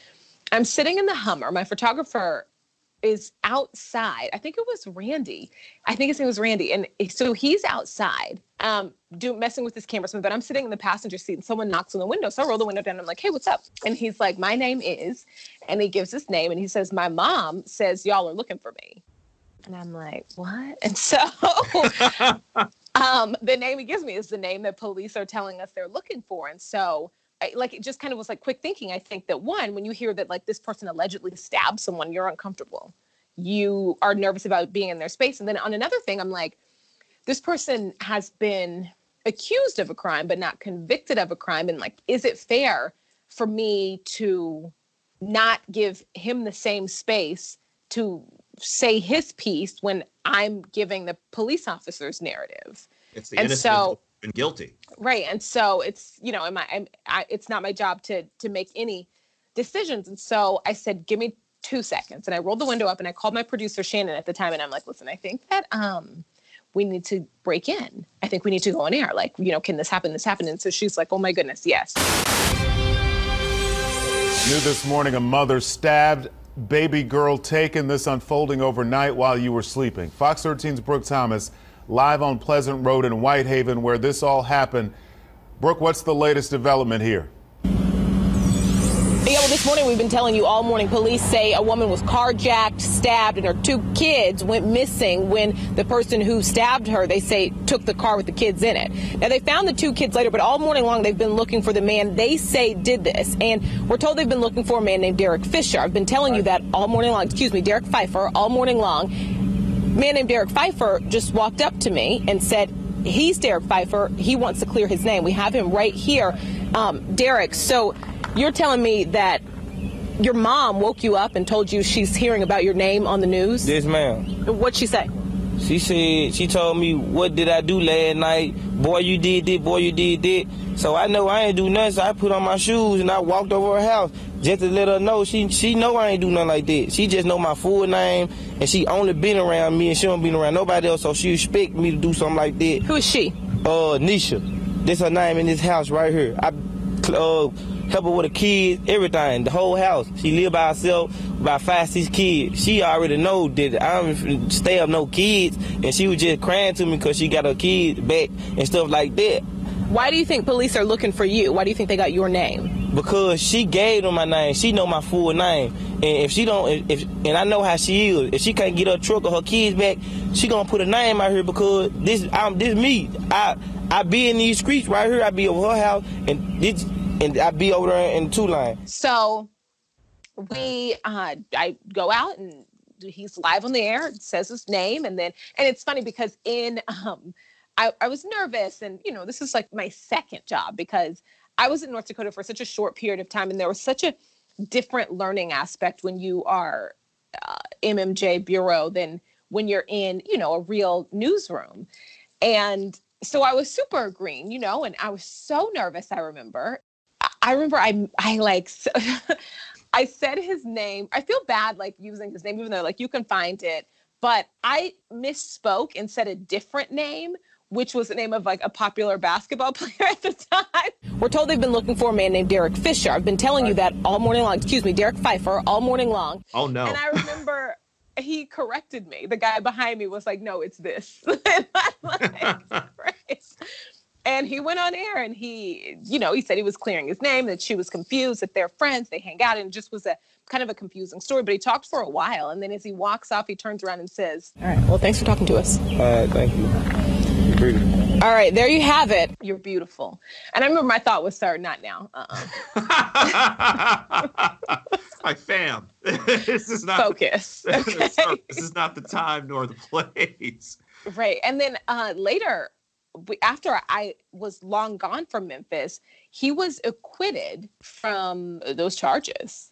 I'm sitting in the Hummer. My photographer is outside. I think it was Randy. I think his name was Randy. And so he's outside um, do, messing with his cameraman, but I'm sitting in the passenger seat and someone knocks on the window. So I roll the window down. And I'm like, hey, what's up? And he's like, my name is, and he gives his name. And he says, my mom says y'all are looking for me. And I'm like, what? And so um, the name he gives me is the name that police are telling us they're looking for. And so I, like, it just kind of was like quick thinking. I think that one, when you hear that like this person allegedly stabbed someone, you're uncomfortable. You are nervous about being in their space. And then on another thing, I'm like, this person has been accused of a crime, but not convicted of a crime. And like, is it fair for me to not give him the same space to say his piece when I'm giving the police officer's narrative? It's the innocent. So, been guilty. Right. And so it's, you know, am I, am I, it's not my job to, to make any decisions. And so I said, give me two seconds. And I rolled the window up and I called my producer, Shannon, at the time. And I'm like, listen, I think that, um, we need to break in. I think we need to go on air. Like, you know, can this happen? This happened. And so she's like, oh my goodness. Yes. New this morning, a mother stabbed baby girl taken, this unfolding overnight while you were sleeping. Fox thirteen's Brooke Thomas, live on Pleasant Road in Whitehaven, where this all happened. Brooke, what's the latest development here? Yeah, well, this morning we've been telling you all morning, police say a woman was carjacked, stabbed, and her two kids went missing when the person who stabbed her, they say, took the car with the kids in it. Now, they found the two kids later, but all morning long they've been looking for the man they say did this. And we're told they've been looking for a man named Derek Fisher. I've been telling you that all morning long. Excuse me, Derek Pfeiffer, all morning long. A man named Derek Pfeiffer just walked up to me and said, he's Derek Pfeiffer. He wants to clear his name. We have him right here. Um, Derek, so... You're telling me that your mom woke you up and told you she's hearing about your name on the news? Yes, ma'am. What'd she say? She said, she told me, what did I do last night? Boy, you did this, boy, you did that. So I know I ain't do nothing, so I put on my shoes and I walked over her house just to let her know. She she know I ain't do nothing like that. She just know my full name, and she only been around me and she don't been around nobody else, so she expect me to do something like that. Who is she? Uh, Nisha. This her name in this house right here. I uh. help her with the kids, everything, the whole house. She live by herself, by five, six kids. She already know that I don't stay up no kids, and she was just crying to me because she got her kids back and stuff like that. Why do you think police are looking for you? Why do you think they got your name? Because she gave them my name. She know my full name. And if she don't, if, and I know how she is. If she can't get her truck or her kids back, she gonna put a name out here because this, I'm, this me. I, I be in these streets right here. I be over her house, and this. And I'd be over there in two lines. So we, uh, I go out and he's live on the air, says his name. And then, and it's funny because in, um, I, I was nervous and, you know, this is like my second job because I was in North Dakota for such a short period of time. And there was such a different learning aspect when you are uh, M M J Bureau than when you're in, you know, a real newsroom. And so I was super green, you know, and I was so nervous, I remember. I remember I, I like, so I said his name. I feel bad, like, using his name, even though, like, you can find it. But I misspoke and said a different name, which was the name of, like, a popular basketball player at the time. We're told they've been looking for a man named Derek Fisher. I've been telling you that all morning long. Excuse me, Derek Pfeiffer, all morning long. Oh, no. And I remember he corrected me. The guy behind me was like, no, it's this. And I'm like, Christ. And he went on air and he, you know, he said he was clearing his name, that she was confused, that they're friends, they hang out, and it just was a kind of a confusing story. But he talked for a while. And then as he walks off, he turns around and says, all right, well, thanks for talking to us. Uh, thank you. You're beautiful. All right, there you have it. You're beautiful. And I remember my thought was, sir, not now. Uh-uh. Like, fam, this is not focus. The, okay. Sir, this is not the time nor the place. Right. And then uh, later, after I was long gone from Memphis, he was acquitted from those charges.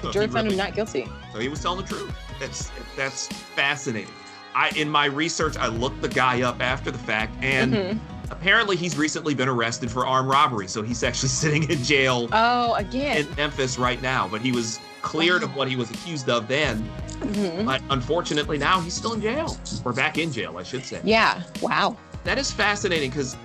So jury found really, him not guilty. So he was telling the truth. That's that's fascinating. I in my research, I looked the guy up after the fact, and mm-hmm. apparently he's recently been arrested for armed robbery. So he's actually sitting in jail. Oh, again in Memphis right now. But he was cleared oh. of what he was accused of then. Mm-hmm. But unfortunately, now he's still in jail. Or back in jail, I should say. Yeah. Wow. That is fascinating because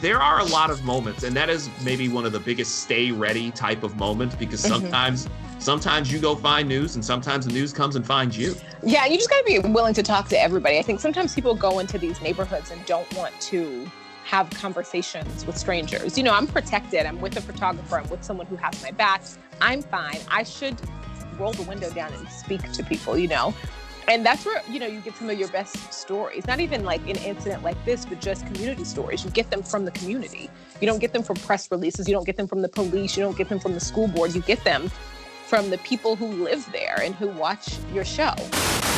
there are a lot of moments, and that is maybe one of the biggest stay ready type of moments, because sometimes mm-hmm. sometimes you go find news and sometimes the news comes and finds you. Yeah, you just got to be willing to talk to everybody. I think sometimes people go into these neighborhoods and don't want to have conversations with strangers. You know, I'm protected. I'm with a photographer. I'm with someone who has my back. I'm fine. I should roll the window down and speak to people, you know. And that's where, you know, you get some of your best stories, not even like an incident like this, but just community stories. You get them from the community. You don't get them from press releases. You don't get them from the police. You don't get them from the school board. You get them from the people who live there and who watch your show.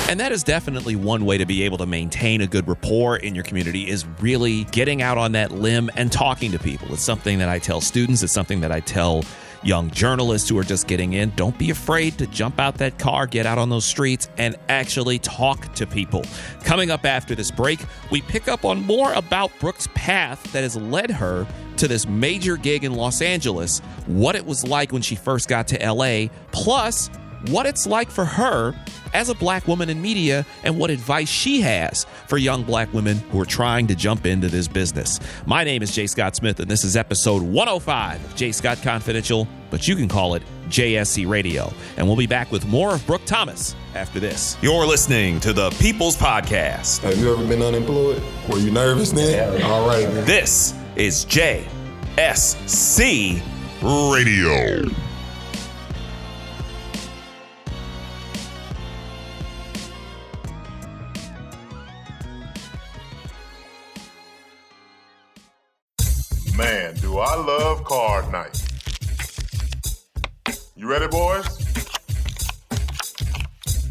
And that is definitely one way to be able to maintain a good rapport in your community, is really getting out on that limb and talking to people. It's something that I tell students. It's something that I tell young journalists who are just getting in. Don't be afraid to jump out that car, get out on those streets, and actually talk to people. Coming up after this break, we pick up on more about Brooke's path that has led her to this major gig in Los Angeles, what it was like when she first got to L A, plus what it's like for her as a black woman in media and what advice she has for young black women who are trying to jump into this business. My name is Jay Scott Smith, and this is episode one oh five of Jay Scott Confidential, but you can call it J S C Radio. And we'll be back with more of Brooke Thomas after this. You're listening to The People's Podcast. Have you ever been unemployed? Were you nervous then? Yeah. All right, man. This is J S C Radio. Man, do I love card night. You ready, boys?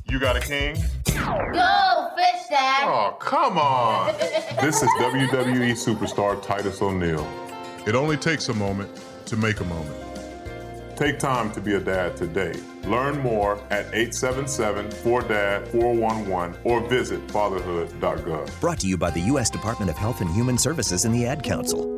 You got a king? Go, Fish Dad! Oh, come on! This is W W E superstar Titus O'Neil. It only takes a moment to make a moment. Take time to be a dad today. Learn more at eight seven seven, four D A D, four one one or visit fatherhood dot gov. Brought to you by the U S Department of Health and Human Services and the Ad Council.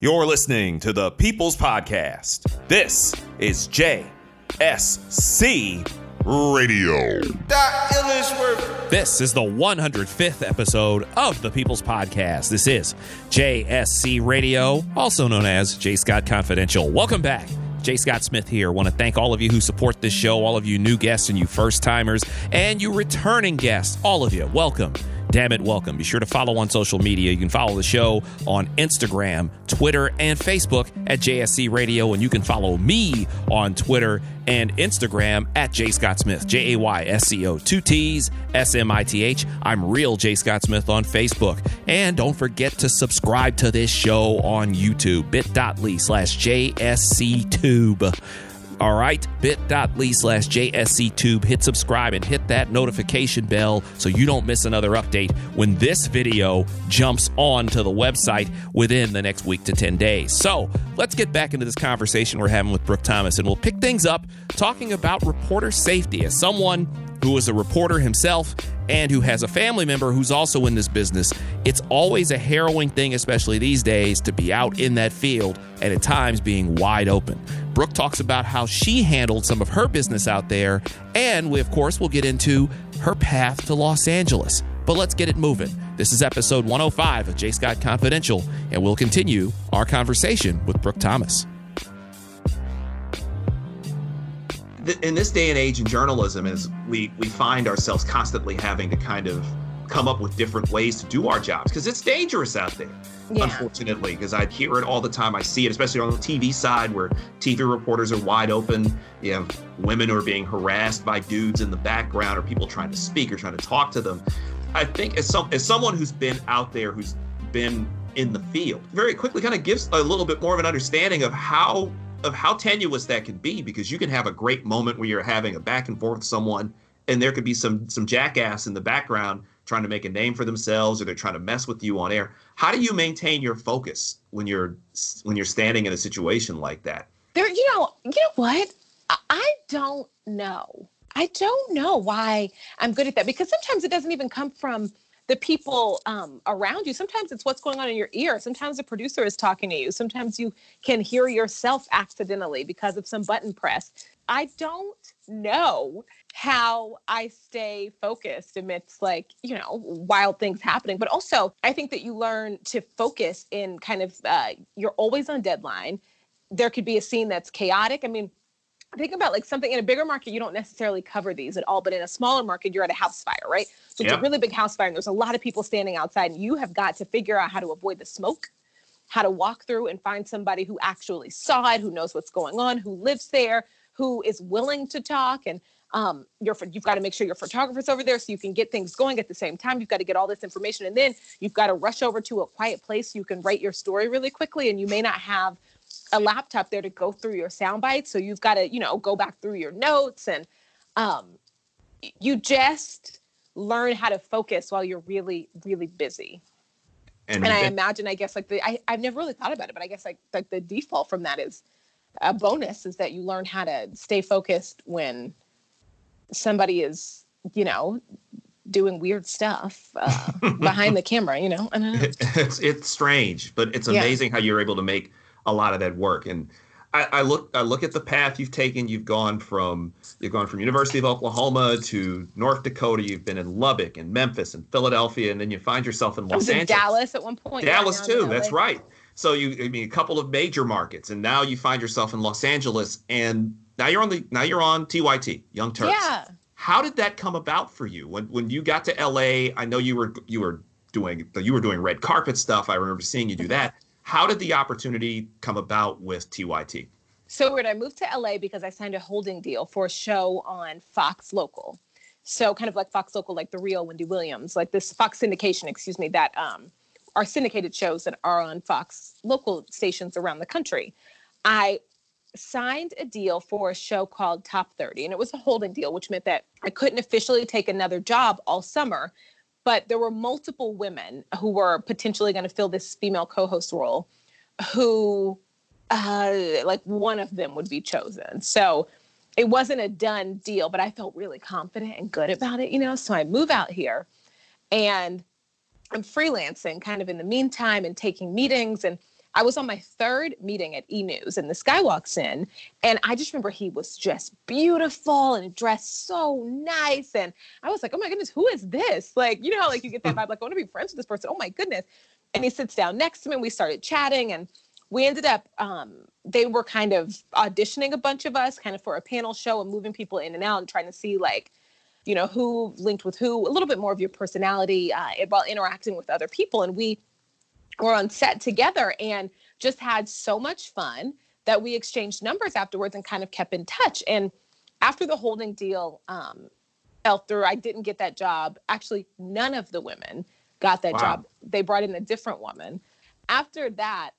You're listening to The People's Podcast. This is J S C Radio. Doc Ellsworth. This is the one hundred fifth episode of The People's Podcast. This is J S C Radio, also known as J. Scott Confidential. Welcome back. J. Scott Smith here. I want to thank all of you who support this show, all of you new guests and you first-timers, and you returning guests, all of you. Welcome. Damn it, welcome. Be sure to follow on social media. You can follow the show on Instagram, Twitter, and Facebook at J S C Radio. And you can follow me on Twitter and Instagram at Jay Scott Smith, J A Y S C O, two T's, S M I T H. I'm real Jay Scott Smith on Facebook. And don't forget to subscribe to this show on YouTube, bit.ly slash JSCTube. All right, bit.ly slash JSCTube. Hit subscribe and hit that notification bell so you don't miss another update when this video jumps onto the website within the next week to ten days. So let's get back into this conversation we're having with Brooke Thomas, and we'll pick things up talking about reporter safety as someone who is a reporter himself and who has a family member who's also in this business. It's always a harrowing thing, especially these days, to be out in that field and at times being wide open. Brooke talks about how she handled some of her business out there, and we, of course, will get into her path to Los Angeles. But let's get it moving. This is episode one oh five of J. Scott Confidential, and we'll continue our conversation with Brooke Thomas. In this day and age in journalism, is we, we find ourselves constantly having to kind of come up with different ways to do our jobs because it's dangerous out there, yeah. Unfortunately, because I hear it all the time. I see it, especially on the T V side where T V reporters are wide open. You have women who are being harassed by dudes in the background or people trying to speak or trying to talk to them. I think as, some, as someone who's been out there, who's been in the field, very quickly kind of gives a little bit more of an understanding of how of how tenuous that can be, because you can have a great moment where you're having a back and forth with someone and there could be some some jackass in the background trying to make a name for themselves, or they're trying to mess with you on air. How do you maintain your focus when you're when you're standing in a situation like that? There, you know, you know what? I don't know. I don't know why I'm good at that, because sometimes it doesn't even come from the people um, around you. Sometimes it's what's going on in your ear. Sometimes the producer is talking to you. Sometimes you can hear yourself accidentally because of some button press. I don't know how I stay focused amidst, like, you know, wild things happening. But also, I think that you learn to focus in kind of, uh, you're always on deadline. There could be a scene that's chaotic. I mean, think about like something in a bigger market, you don't necessarily cover these at all, but in a smaller market, you're at a house fire, right? So yeah. It's a really big house fire and there's a lot of people standing outside, and you have got to figure out how to avoid the smoke, how to walk through and find somebody who actually saw it, who knows what's going on, who lives there, who is willing to talk. And um, you're, you've got to make sure your photographer's over there so you can get things going at the same time. You've got to get all this information. And then you've got to rush over to a quiet place so you can write your story really quickly. And you may not have a laptop there to go through your sound bites. So you've got to, you know, go back through your notes. And um, you just learn how to focus while you're really, really busy. And, and I imagine, I guess, like, the I, I've never really thought about it, but I guess like, like the default from that is a bonus is that you learn how to stay focused when somebody is, you know, doing weird stuff uh, behind the camera, you know? And, uh, it's, it's strange, but it's amazing yeah. how you're able to make a lot of that work. And I, I look, I look at the path you've taken. You've gone from, you've gone from University of Oklahoma to North Dakota. You've been in Lubbock and Memphis and Philadelphia, and then you find yourself in Los I was in Angeles. Dallas at one point. Dallas right too. Dallas. That's right. So you, I mean, a couple of major markets, and now you find yourself in Los Angeles, and now you're on the, now you're on T Y T, Young Turks. Yeah. How did that come about for you? When when you got to L A, I know you were you were doing you were doing red carpet stuff. I remember seeing you do that. How did the opportunity come about with T Y T? So when I moved to L A, because I signed a holding deal for a show on Fox Local. So kind of like Fox Local, like The Real Wendy Williams, like this Fox syndication, excuse me, that um, are syndicated shows that are on Fox Local stations around the country. I signed a deal for a show called Top thirty, and it was a holding deal, which meant that I couldn't officially take another job all summer. But there were multiple women who were potentially going to fill this female co-host role who, uh, like, one of them would be chosen. So it wasn't a done deal, but I felt really confident and good about it, you know? So I move out here, and I'm freelancing kind of in the meantime and taking meetings. And I was on my third meeting at E! News, and this guy walks in, and I just remember he was just beautiful and dressed so nice. And I was like, oh my goodness, who is this? Like, you know how like you get that vibe, like, I want to be friends with this person. Oh my goodness. And he sits down next to me, and we started chatting, and we ended up, um, they were kind of auditioning a bunch of us kind of for a panel show and moving people in and out and trying to see, like, you know, who linked with who, a little bit more of your personality uh, while interacting with other people. And we were on set together and just had so much fun that we exchanged numbers afterwards and kind of kept in touch. And after the holding deal um, fell through, I didn't get that job. Actually, none of the women got that wow. job. They brought in a different woman. After that,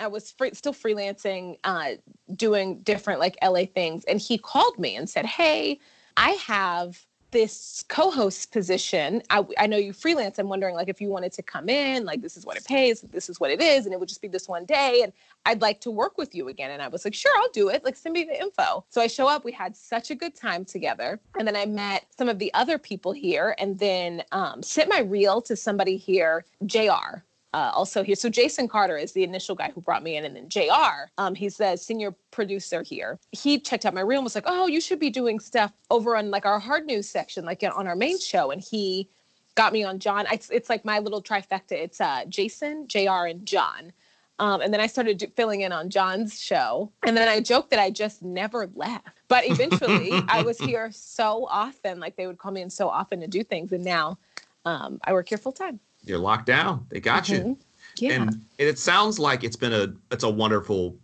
I was free, still freelancing, uh, doing different like L A things. And he called me and said, hey, I have this co-host position. I, I know you freelance. I'm wondering, like, if you wanted to come in, like, this is what it pays, this is what it is, and it would just be this one day, and I'd like to work with you again. And I was like, sure, I'll do it. Like, send me the info. So I show up. We had such a good time together. And then I met some of the other people here, and then um, sent my reel to somebody here, J R, uh, also here. So Jason Carter is the initial guy who brought me in, and then J R, um, he's the senior producer here. He checked out my reel and was like, oh, you should be doing stuff over on like our hard news section, like on our main show. And he got me on John. It's, it's like my little trifecta. It's uh, Jason, J R, and John. Um, and then I started do- filling in on John's show. And then I joked that I just never left. But eventually I was here so often, like they would call me in so often to do things. And now um, I work here full time. You're locked down. They got mm-hmm. you. Yeah. And it sounds like it's been a, it's a wonderful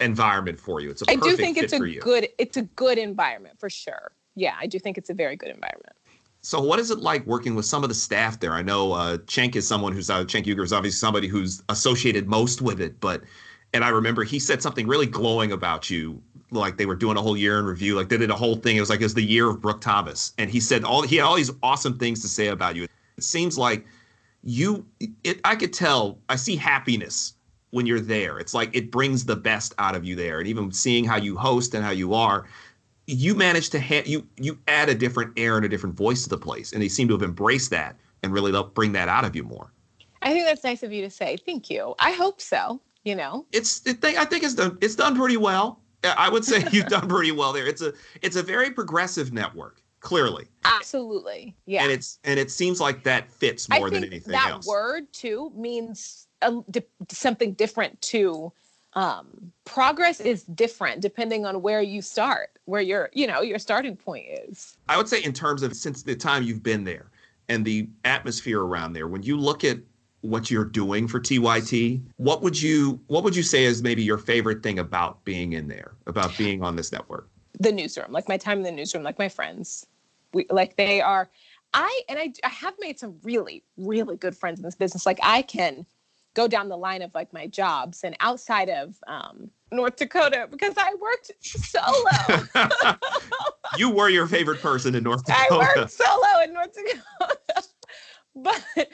environment for you. It's a perfect I do think fit it's a for you. good it's a good environment for sure. Yeah, I do think it's a very good environment. So what is it like working with some of the staff there? I know uh Cenk is someone who's uh, Cenk Uygur is obviously somebody who's associated most with it, but and I remember he said something really glowing about you, like they were doing a whole year in review, like they did a whole thing. It was like it was the year of Brooke Thomas, and he said all he had all these awesome things to say about you. It seems like you it I could tell I see happiness when you're there. It's like it brings the best out of you there. And even seeing how you host and how you are, you manage to ha- you you add a different air and a different voice to the place. And they seem to have embraced that and really bring that out of you more. I think that's nice of you to say. Thank you. I hope so. You know, it's it, I think it's done. It's done pretty well. I would say you've done pretty well there. It's a it's a very progressive network. Clearly. Absolutely. Yeah. And it's and it seems like that fits more I think than anything that else. That word too means A, di- something different to um, progress is different depending on where you start, where your, you know, your starting point is. I would say in terms of since the time you've been there and the atmosphere around there, when you look at what you're doing for T Y T, what would you what would you say is maybe your favorite thing about being in there, about being on this network? The newsroom, like my time in the newsroom, like my friends, we like they are. I and I, I have made some really, really good friends in this business. Like I can go down the line of like my jobs and outside of um, North Dakota, because I worked solo. You were your favorite person in North Dakota. I worked solo in North Dakota. But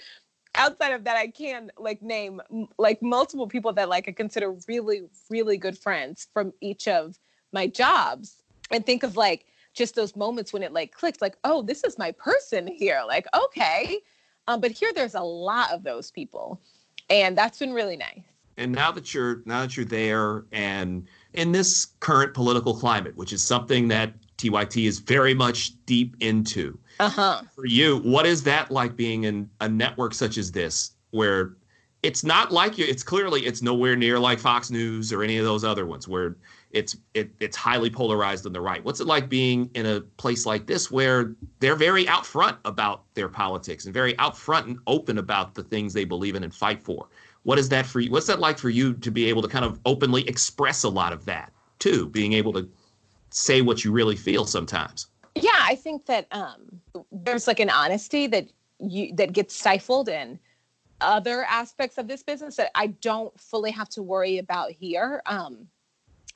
outside of that, I can like name like multiple people that like I consider really, really good friends from each of my jobs, and think of like just those moments when it like clicked, like, oh, this is my person here. Like, okay. Um, but here there's a lot of those people, and that's been really nice. And now that you're, now that you're there and in this current political climate, which is something that T Y T is very much deep into, uh-huh. for you, what is that like being in a network such as this, where it's not like you, it's clearly, it's nowhere near like Fox News or any of those other ones where it's it, it's highly polarized on the right. What's it like being in a place like this where they're very out front about their politics and very out front and open about the things they believe in and fight for? What is that for you? What's that like for you to be able to kind of openly express a lot of that too, being able to say what you really feel sometimes? Yeah, I think that um, there's like an honesty that you that gets stifled in other aspects of this business that I don't fully have to worry about here. Um,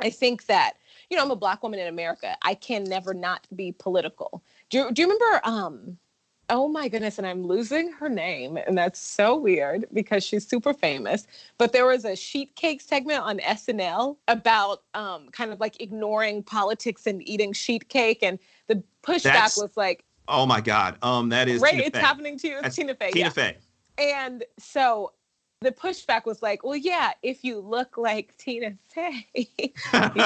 I think that, you know, I'm a Black woman in America. I can never not be political. Do you, do you remember, um, oh my goodness, and I'm losing her name, and that's so weird because she's super famous, but there was a sheet cake segment on S N L about um, kind of like ignoring politics and eating sheet cake, and the pushback that's, was like... Oh my God, Um, that is right, Tina it's Fey. Happening to you. It's that's Tina Fey. Tina yeah. Fey. And so... the pushback was like, well, yeah, if you look like Tina Fey, you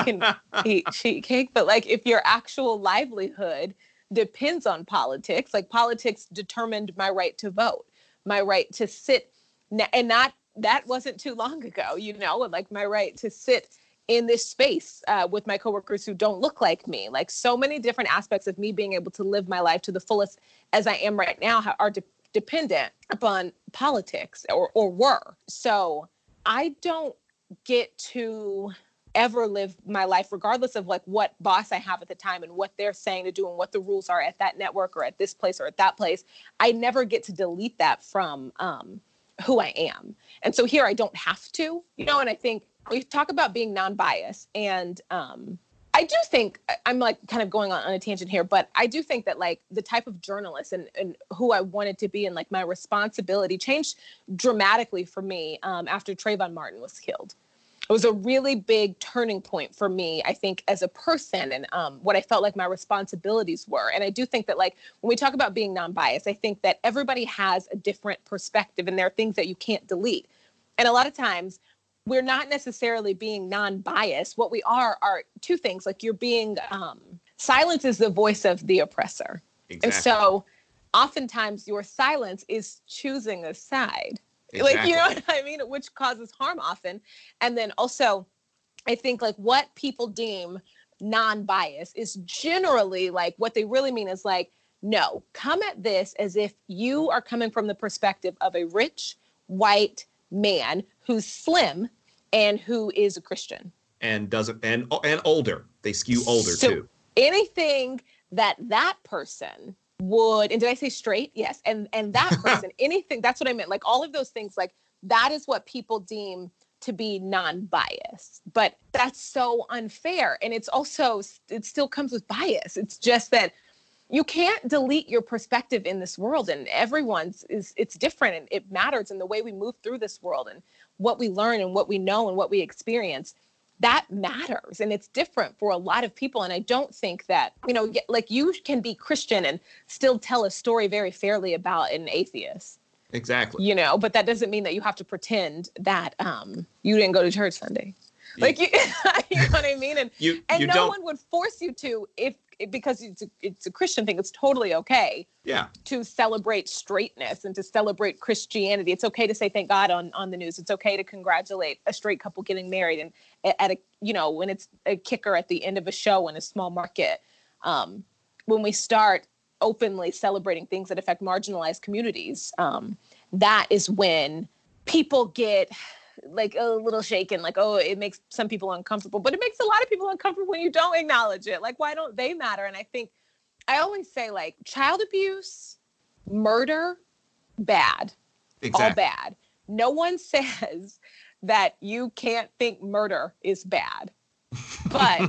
can eat sheet cake. But like if your actual livelihood depends on politics, like politics determined my right to vote, my right to sit. Na- and not that wasn't too long ago, you know, and like my right to sit in this space uh, with my coworkers who don't look like me. Like so many different aspects of me being able to live my life to the fullest as I am right now are de- dependent upon politics or, or were. So I don't get to ever live my life regardless of like what boss I have at the time and what they're saying to do and what the rules are at that network or at this place or at that place. I never get to delete that from um, who I am. And so here I don't have to, you know, and I think we talk about being non-biased, and um, I do think I'm like kind of going on, on a tangent here, but I do think that like the type of journalist and, and who I wanted to be and like my responsibility changed dramatically for me um, after Trayvon Martin was killed. It was a really big turning point for me, I think, as a person and um, what I felt like my responsibilities were. And I do think that like when we talk about being non-biased, I think that everybody has a different perspective and there are things that you can't delete. And a lot of times, we're not necessarily being non-biased. What we are are two things. Like you're being, um, silence is the voice of the oppressor. Exactly. And so oftentimes your silence is choosing a side. Exactly. Like, you know what I mean? Which causes harm often. And then also I think like what people deem non-biased is generally like what they really mean is like, no, come at this as if you are coming from the perspective of a rich white man who's slim and who is a Christian and doesn't and and older. They skew older so too. Anything that that person would, and did I say straight? Yes. And and that person, anything, that's what I meant. Like all of those things, like that is what people deem to be non-biased, but that's so unfair. And it's also, it still comes with bias. It's just that you can't delete your perspective in this world, and everyone's is it's different and it matters in the way we move through this world and what we learn and what we know and what we experience. That matters, and it's different for a lot of people. And I don't think that, you know, like you can be Christian and still tell a story very fairly about an atheist. Exactly. You know, but that doesn't mean that you have to pretend that um, you didn't go to church Sunday. You, like, you, you know what I mean? And, you, and you no don't. one would force you to, if because it's a, it's a Christian thing. It's totally okay yeah. to celebrate straightness and to celebrate Christianity. It's okay to say thank God on, on the news. It's okay to congratulate a straight couple getting married and at a, you know, when it's a kicker at the end of a show in a small market. Um, when we start openly celebrating things that affect marginalized communities, um, that is when people get like a little shaken, like, oh, it makes some people uncomfortable, but it makes a lot of people uncomfortable when you don't acknowledge it. Like, why don't they matter? And I think I always say like child abuse, murder, bad, exactly. all bad. No one says that you can't think murder is bad, but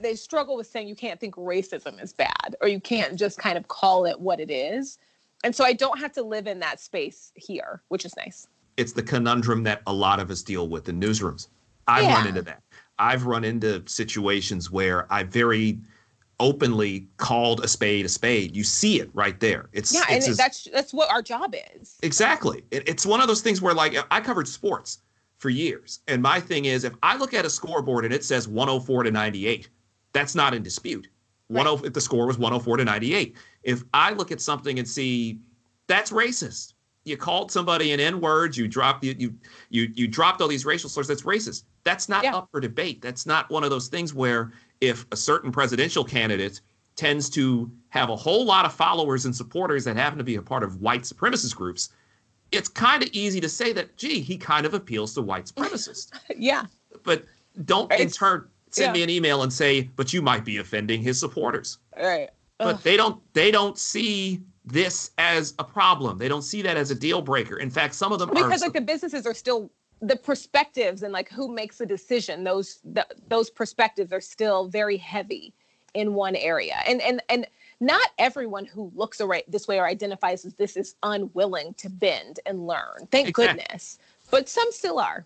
they struggle with saying you can't think racism is bad, or you can't just kind of call it what it is. And so I don't have to live in that space here, which is nice. It's the conundrum that a lot of us deal with in newsrooms. I've yeah. run into that. I've run into situations where I very openly called a spade a spade. You see it right there. It's, yeah, it's and as, that's that's what our job is. Exactly. It, it's one of those things where, like, I covered sports for years. And my thing is, if I look at a scoreboard and it says one oh four to ninety-eight, that's not in dispute. Right. If the score was one oh four to ninety-eight. If I look at something and see that's racist, you called somebody an N-word, you dropped you you you, you dropped all these racial slurs, that's racist. That's not yeah. up for debate. That's not one of those things where if a certain presidential candidate tends to have a whole lot of followers and supporters that happen to be a part of white supremacist groups, it's kind of easy to say that, gee, he kind of appeals to white supremacists. yeah. But don't right. in turn send yeah. me an email and say, but you might be offending his supporters. All right. But Ugh. they don't they don't see this as a problem. They don't see that as a deal breaker. In fact, some of them because are because like the businesses are still the perspectives and like who makes the decision. Those the, those perspectives are still very heavy in one area. And and and not everyone who looks this way or identifies as this is unwilling to bend and learn. Thank exactly. goodness. But some still are.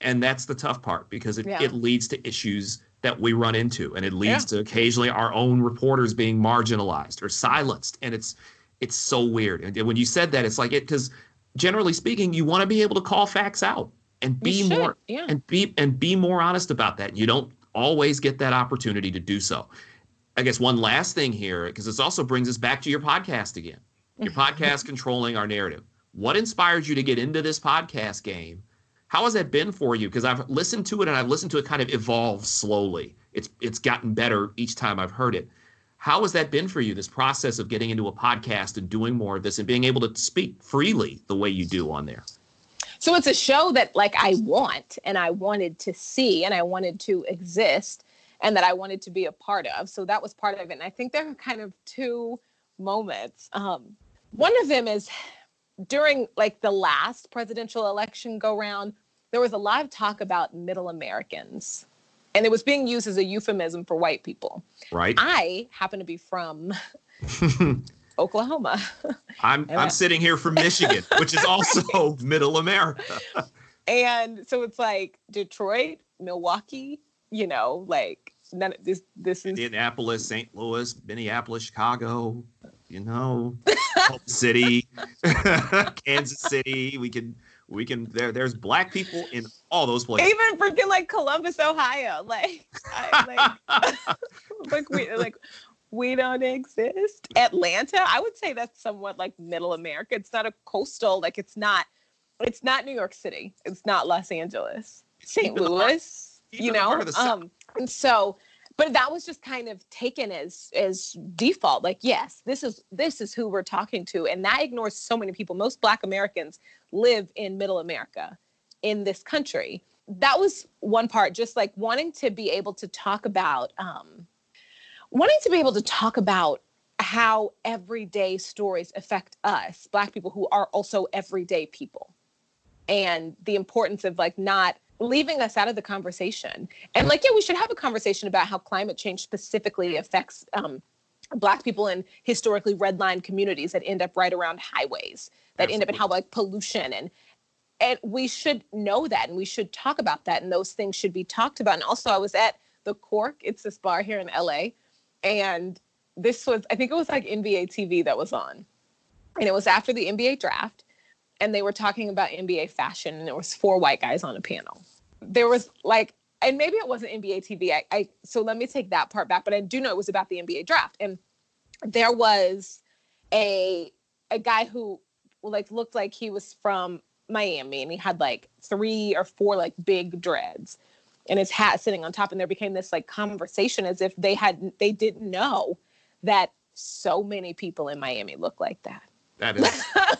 And that's the tough part because it, yeah. it leads to issues that we run into, and it leads yeah. to occasionally our own reporters being marginalized or silenced. And it's it's so weird. And when you said that, it's like it because generally speaking, you want to be able to call facts out and be more yeah. and be and be more honest about that. You don't always get that opportunity to do so. I guess one last thing here, because this also brings us back to your podcast again, your podcast, Controlling Our Narrative. What inspired you to get into this podcast game? How has that been for you? Because I've listened to it and I've listened to it kind of evolve slowly. It's it's gotten better each time I've heard it. How has that been for you, this process of getting into a podcast and doing more of this and being able to speak freely the way you do on there? So it's a show that like I want and I wanted to see and I wanted to exist and that I wanted to be a part of. So that was part of it. And I think there are kind of two moments. Um, one of them is during like the last presidential election go round, there was a lot of talk about middle Americans and it was being used as a euphemism for white people. Right. I happen to be from Oklahoma. I'm I'm I, sitting here from Michigan, which is also right. middle America. And so it's like Detroit, Milwaukee, you know, like none of this, this is Indianapolis, Saint Louis, Minneapolis, Chicago, you know, City, Kansas City. We can, we can, there, there's black people in all those places. Even freaking like Columbus, Ohio. Like, I, like, like, we, like, we don't exist. Atlanta, I would say that's somewhat like middle America. It's not a coastal, like it's not, it's not New York City. It's not Los Angeles, Saint Louis, you know? Um, and so, but that was just kind of taken as as default. Like, yes, this is this is who we're talking to. And that ignores so many people. Most Black Americans live in middle America in this country. That was one part, just like wanting to be able to talk about, um, wanting to be able to talk about how everyday stories affect us, Black people who are also everyday people. And the importance of like not leaving us out of the conversation. And like, yeah, we should have a conversation about how climate change specifically affects um, Black people in historically redlined communities that end up right around highways, that Absolutely. End up in how like pollution. And and we should know that and we should talk about that. And those things should be talked about. And also I was at the Cork, it's this bar here in L A. And this was, I think it was like N B A T V that was on. And it was after the N B A draft. And they were talking about N B A fashion, and there was four white guys on a panel. There was like, and maybe it wasn't N B A T V. I, I so let me take that part back, but I do know it was about the N B A draft. And there was a a guy who like looked like he was from Miami, and he had like three or four like big dreads, and his hat sitting on top. And there became this like conversation as if they had they didn't know that so many people in Miami look like that. That is. Like,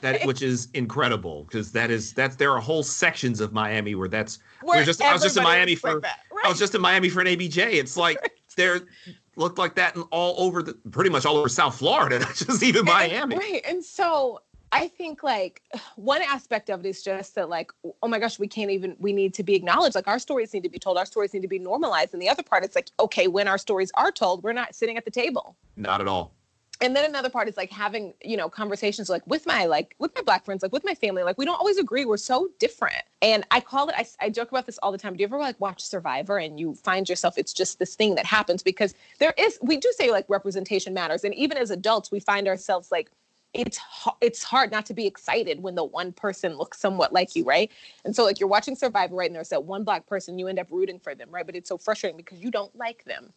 that which is incredible because that is that's there are whole sections of Miami where that's where we're just I was just in Miami for like right. I was just in Miami for an A B J. It's like right. there looked like that and all over the pretty much all over South Florida, just even Miami. And, right. And so I think like one aspect of it is just that like, oh my gosh, we can't even we need to be acknowledged. Like our stories need to be told. Our stories need to be normalized. And the other part, it's like, OK, when our stories are told, we're not sitting at the table. Not at all. And then another part is like having, you know, conversations like with my, like with my black friends, like with my family, like we don't always agree. We're so different. And I call it, I, I joke about this all the time. Do you ever like watch Survivor and you find yourself, it's just this thing that happens because there is, we do say like representation matters. And even as adults, we find ourselves like, it's it's hard not to be excited when the one person looks somewhat like you, right? And so like you're watching Survivor, right? And there's that one black person, you end up rooting for them, right? But it's so frustrating because you don't like them.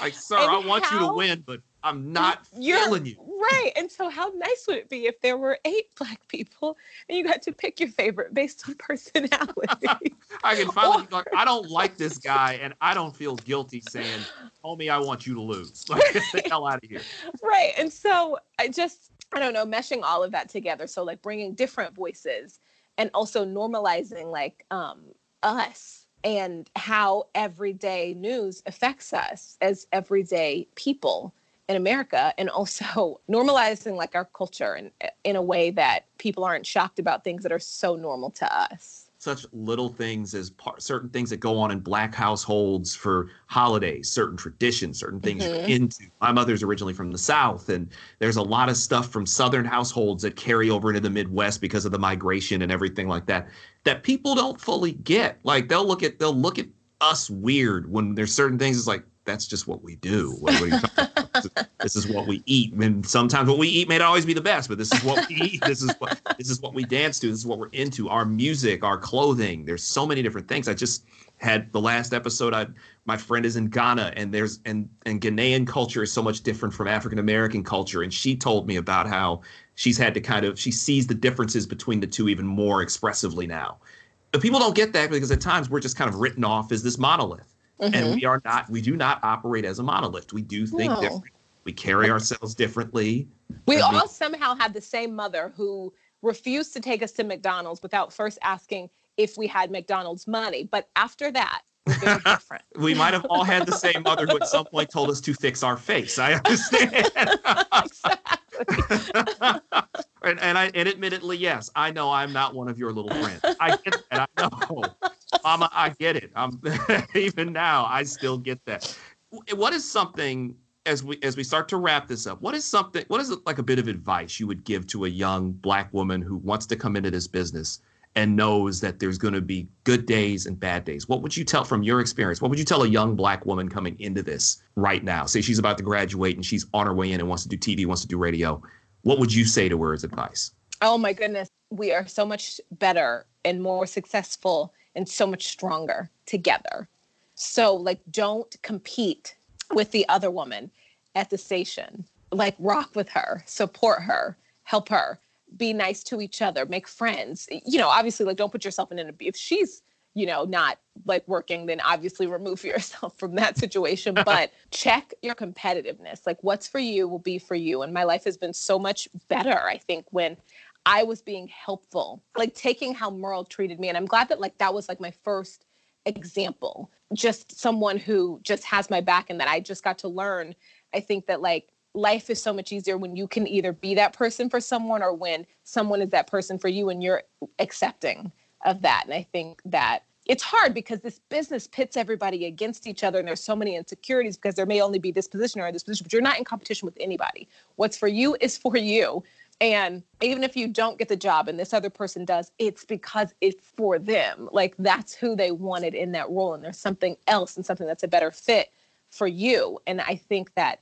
Like, sir, and I want how, you to win, but I'm not feeling you. Right. And so how nice would it be if there were eight black people and you got to pick your favorite based on personality? I can finally or... like, I don't like this guy and I don't feel guilty saying, homie, I want you to lose. Like, get the hell out of here. Right. And so I just, I don't know, meshing all of that together. So like bringing different voices and also normalizing like um, us. And how everyday news affects us as everyday people in America, and also normalizing like our culture and in a way that people aren't shocked about things that are so normal to us. Such little things as par- certain things that go on in black households for holidays, certain traditions, certain things mm-hmm. you're into. My mother's originally from the South, and there's a lot of stuff from Southern households that carry over into the Midwest because of the migration and everything like that, that people don't fully get. Like they'll look at, they'll look at us weird when there's certain things. It's like, that's just what we do. What, what are you talking about? This is what we eat. And sometimes what we eat may not always be the best, but this is what we eat. This is what, this is what we dance to. This is what we're into. Our music, our clothing. There's so many different things. I just had the last episode. I, my friend is in Ghana, and there's, and, and Ghanaian culture is so much different from African-American culture. And she told me about how she's had to kind of, she sees the differences between the two even more expressively now. But people don't get that because at times we're just kind of written off as this monolith. Mm-hmm. And we are not, we do not operate as a monolith. We do think no. differently. We carry ourselves differently. We all mean. somehow had the same mother who refused to take us to McDonald's without first asking if we had McDonald's money. But after that, we're very different. We might have all had the same mother who at some point told us to fix our face. I understand. Exactly. and, and, I, and admittedly, yes, I know I'm not one of your little friends. I get that. I know. Mama, I get it. I'm, even now, I still get that. What is something, as we as we start to wrap this up, what is something, what is like a bit of advice you would give to a young black woman who wants to come into this business and knows that there's going to be good days and bad days? What would you tell from your experience? What would you tell a young black woman coming into this right now? Say she's about to graduate and she's on her way in and wants to do T V, wants to do radio. What would you say to her as advice? Oh, my goodness. We are so much better and more successful and so much stronger together. So like, don't compete with the other woman at the station, like rock with her, support her, help her, be nice to each other, make friends, you know, obviously like don't put yourself in an, if she's, you know, not like working, then obviously remove yourself from that situation, but check your competitiveness. Like what's for you will be for you. And my life has been so much better, I think, when I was being helpful, like taking how Merle treated me. And I'm glad that like that was like my first example, just someone who just has my back and that I just got to learn. I think that like life is so much easier when you can either be that person for someone or when someone is that person for you and you're accepting of that. And I think that it's hard because this business pits everybody against each other. And there's so many insecurities because there may only be this position or this position, but you're not in competition with anybody. What's for you is for you. And even if you don't get the job and this other person does, it's because it's for them. Like that's who they wanted in that role. And there's something else and something that's a better fit for you. And I think that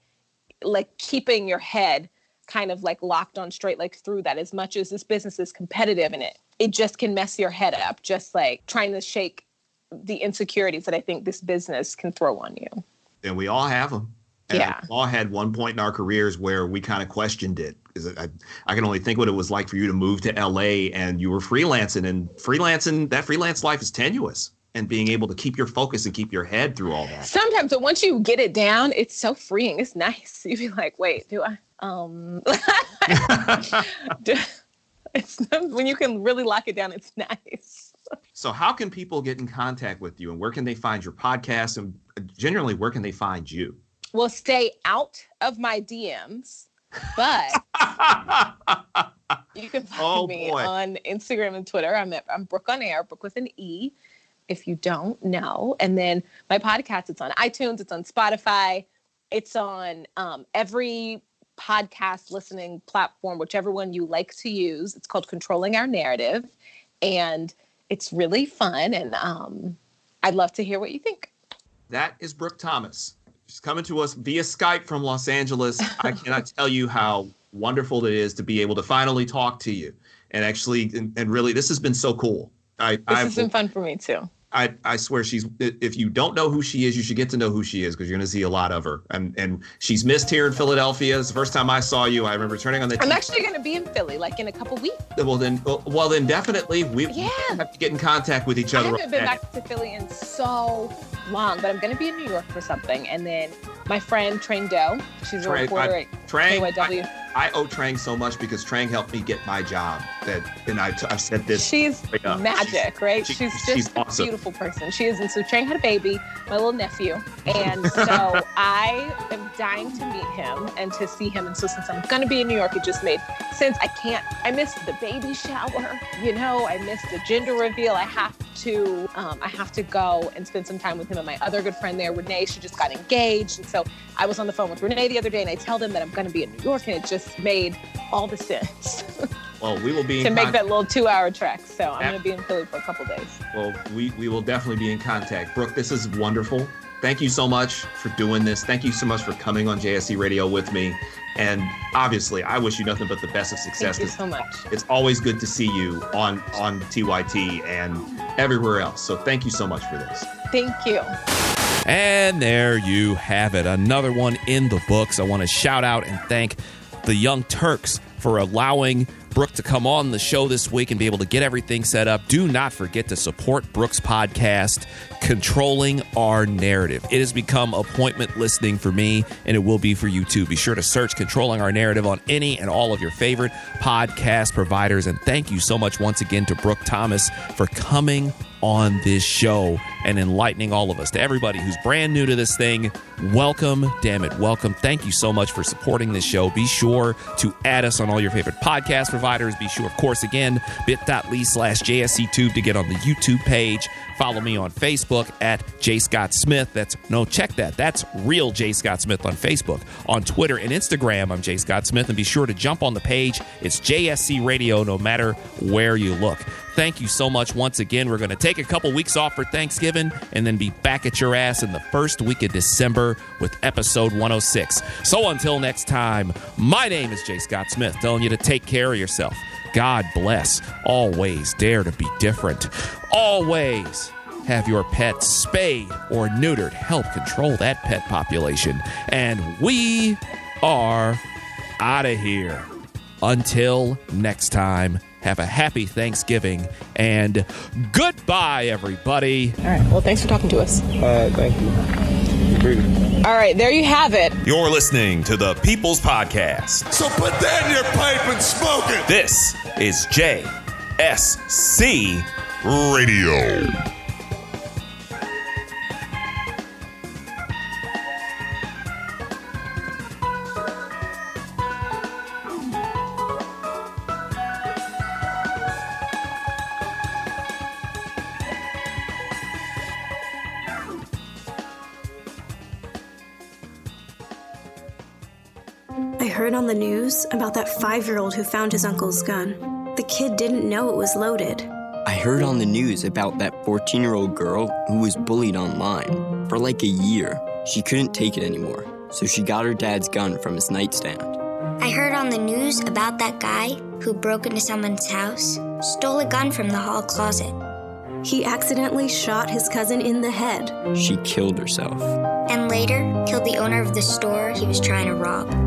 like keeping your head kind of like locked on straight, like through that, as much as this business is competitive in it, it just can mess your head up. Just like trying to shake the insecurities that I think this business can throw on you. And we all have them. And yeah. We all had one point in our careers where we kind of questioned it. I, I can only think what it was like for you to move to L A and you were freelancing and freelancing. That freelance life is tenuous, and being able to keep your focus and keep your head through all that. Sometimes, but once you get it down, it's so freeing. It's nice. You'd be like, wait, do I? Um, it's when you can really lock it down. It's nice. So how can people get in contact with you, and where can they find your podcast, and generally where can they find you? Well, stay out of my D Ms. But you can find oh, me boy. on Instagram and Twitter. I'm at, I'm Brooke on Air, Brooke with an E, if you don't know. And then my podcast, it's on iTunes, it's on Spotify, It's on um, every podcast listening platform, whichever one you like to use. It's called Controlling Our Narrative, and it's really fun. And um, I'd love to hear what you think. That is Brooke Thomas. She's coming to us via Skype from Los Angeles. I cannot tell you how wonderful it is to be able to finally talk to you. And actually, and, and really, this has been so cool. I, this I've, has been fun for me, too. I, I swear she's, if you don't know who she is, you should get to know who she is, because you're going to see a lot of her. And and she's missed here in Philadelphia. It's the first time I saw you. I remember turning on the T V. I'm actually going to be in Philly, like in a couple weeks. Well, then well then, definitely we yeah. have to get in contact with each other. I haven't been back to Philly in so long, but I'm going to be in New York for something. And then my friend, Trang Doe, she's a Trang, reporter I, at Trang, K Y W. I, I owe Trang so much, because Trang helped me get my job. That, and I, I've said this. She's right magic, she's, right? She, she's just she's awesome. Beautiful. Person she is. And so Trang had a baby, my little nephew, and so I am dying to meet him and to see him. And so since I'm gonna be in New York, it just made sense. I can't I missed the baby shower, you know, I missed the gender reveal. I have to um, I have to go and spend some time with him and my other good friend there, Renee. She just got engaged, and so I was on the phone with Renee the other day, and I tell them that I'm gonna be in New York, and it just made all the sense. Well, we will be in to make contact. That little two-hour trek. So I'm yeah. going to be in Philly for a couple days. Well, we, we will definitely be in contact. Brooke, this is wonderful. Thank you so much for doing this. Thank you so much for coming on J S C Radio with me. And obviously, I wish you nothing but the best of success. Thank you so much. It's always good to see you on, on T Y T and everywhere else. So thank you so much for this. Thank you. And there you have it. Another one in the books. I want to shout out and thank the Young Turks for allowing Brooke to come on the show this week and be able to get everything set up. Do not forget to support Brooke's podcast, Controlling Our Narrative. It has become appointment listening for me, and it will be for you too. Be sure to search Controlling Our Narrative on any and all of your favorite podcast providers. And thank you so much once again to Brooke Thomas for coming on this show and enlightening all of us. To everybody who's brand new to this thing, welcome, damn it, welcome. Thank you so much for supporting this show. Be sure to add us on all your favorite podcast providers. Be sure, of course, again, bit.ly slash JSCTube to get on the YouTube page. Follow me on Facebook at J. Scott Smith. That's, no, check that. That's real J. Scott Smith on Facebook. On Twitter and Instagram, I'm J. Scott Smith. And be sure to jump on the page. It's J S C Radio no matter where you look. Thank you so much once again. We're going to take a couple weeks off for Thanksgiving and then be back at your ass in the first week of December with episode one oh six. So until next time, my name is J. Scott Smith, telling you to take care of yourself. God bless. Always dare to be different. Always have your pets spayed or neutered. Help control that pet population. And we are out of here. Until next time. Have a happy Thanksgiving, and goodbye, everybody. All right. Well, thanks for talking to us. Uh, thank you. All right. There you have it. You're listening to The People's Podcast. So put that in your pipe and smoke it. This is J S C Radio. On the news about that five-year-old who found his uncle's gun. The kid didn't know it was loaded. I heard on the news about that fourteen-year-old girl who was bullied online. For like a year, she couldn't take it anymore, so she got her dad's gun from his nightstand. I heard on the news about that guy who broke into someone's house, stole a gun from the hall closet. He accidentally shot his cousin in the head. She killed herself. And later, killed the owner of the store he was trying to rob.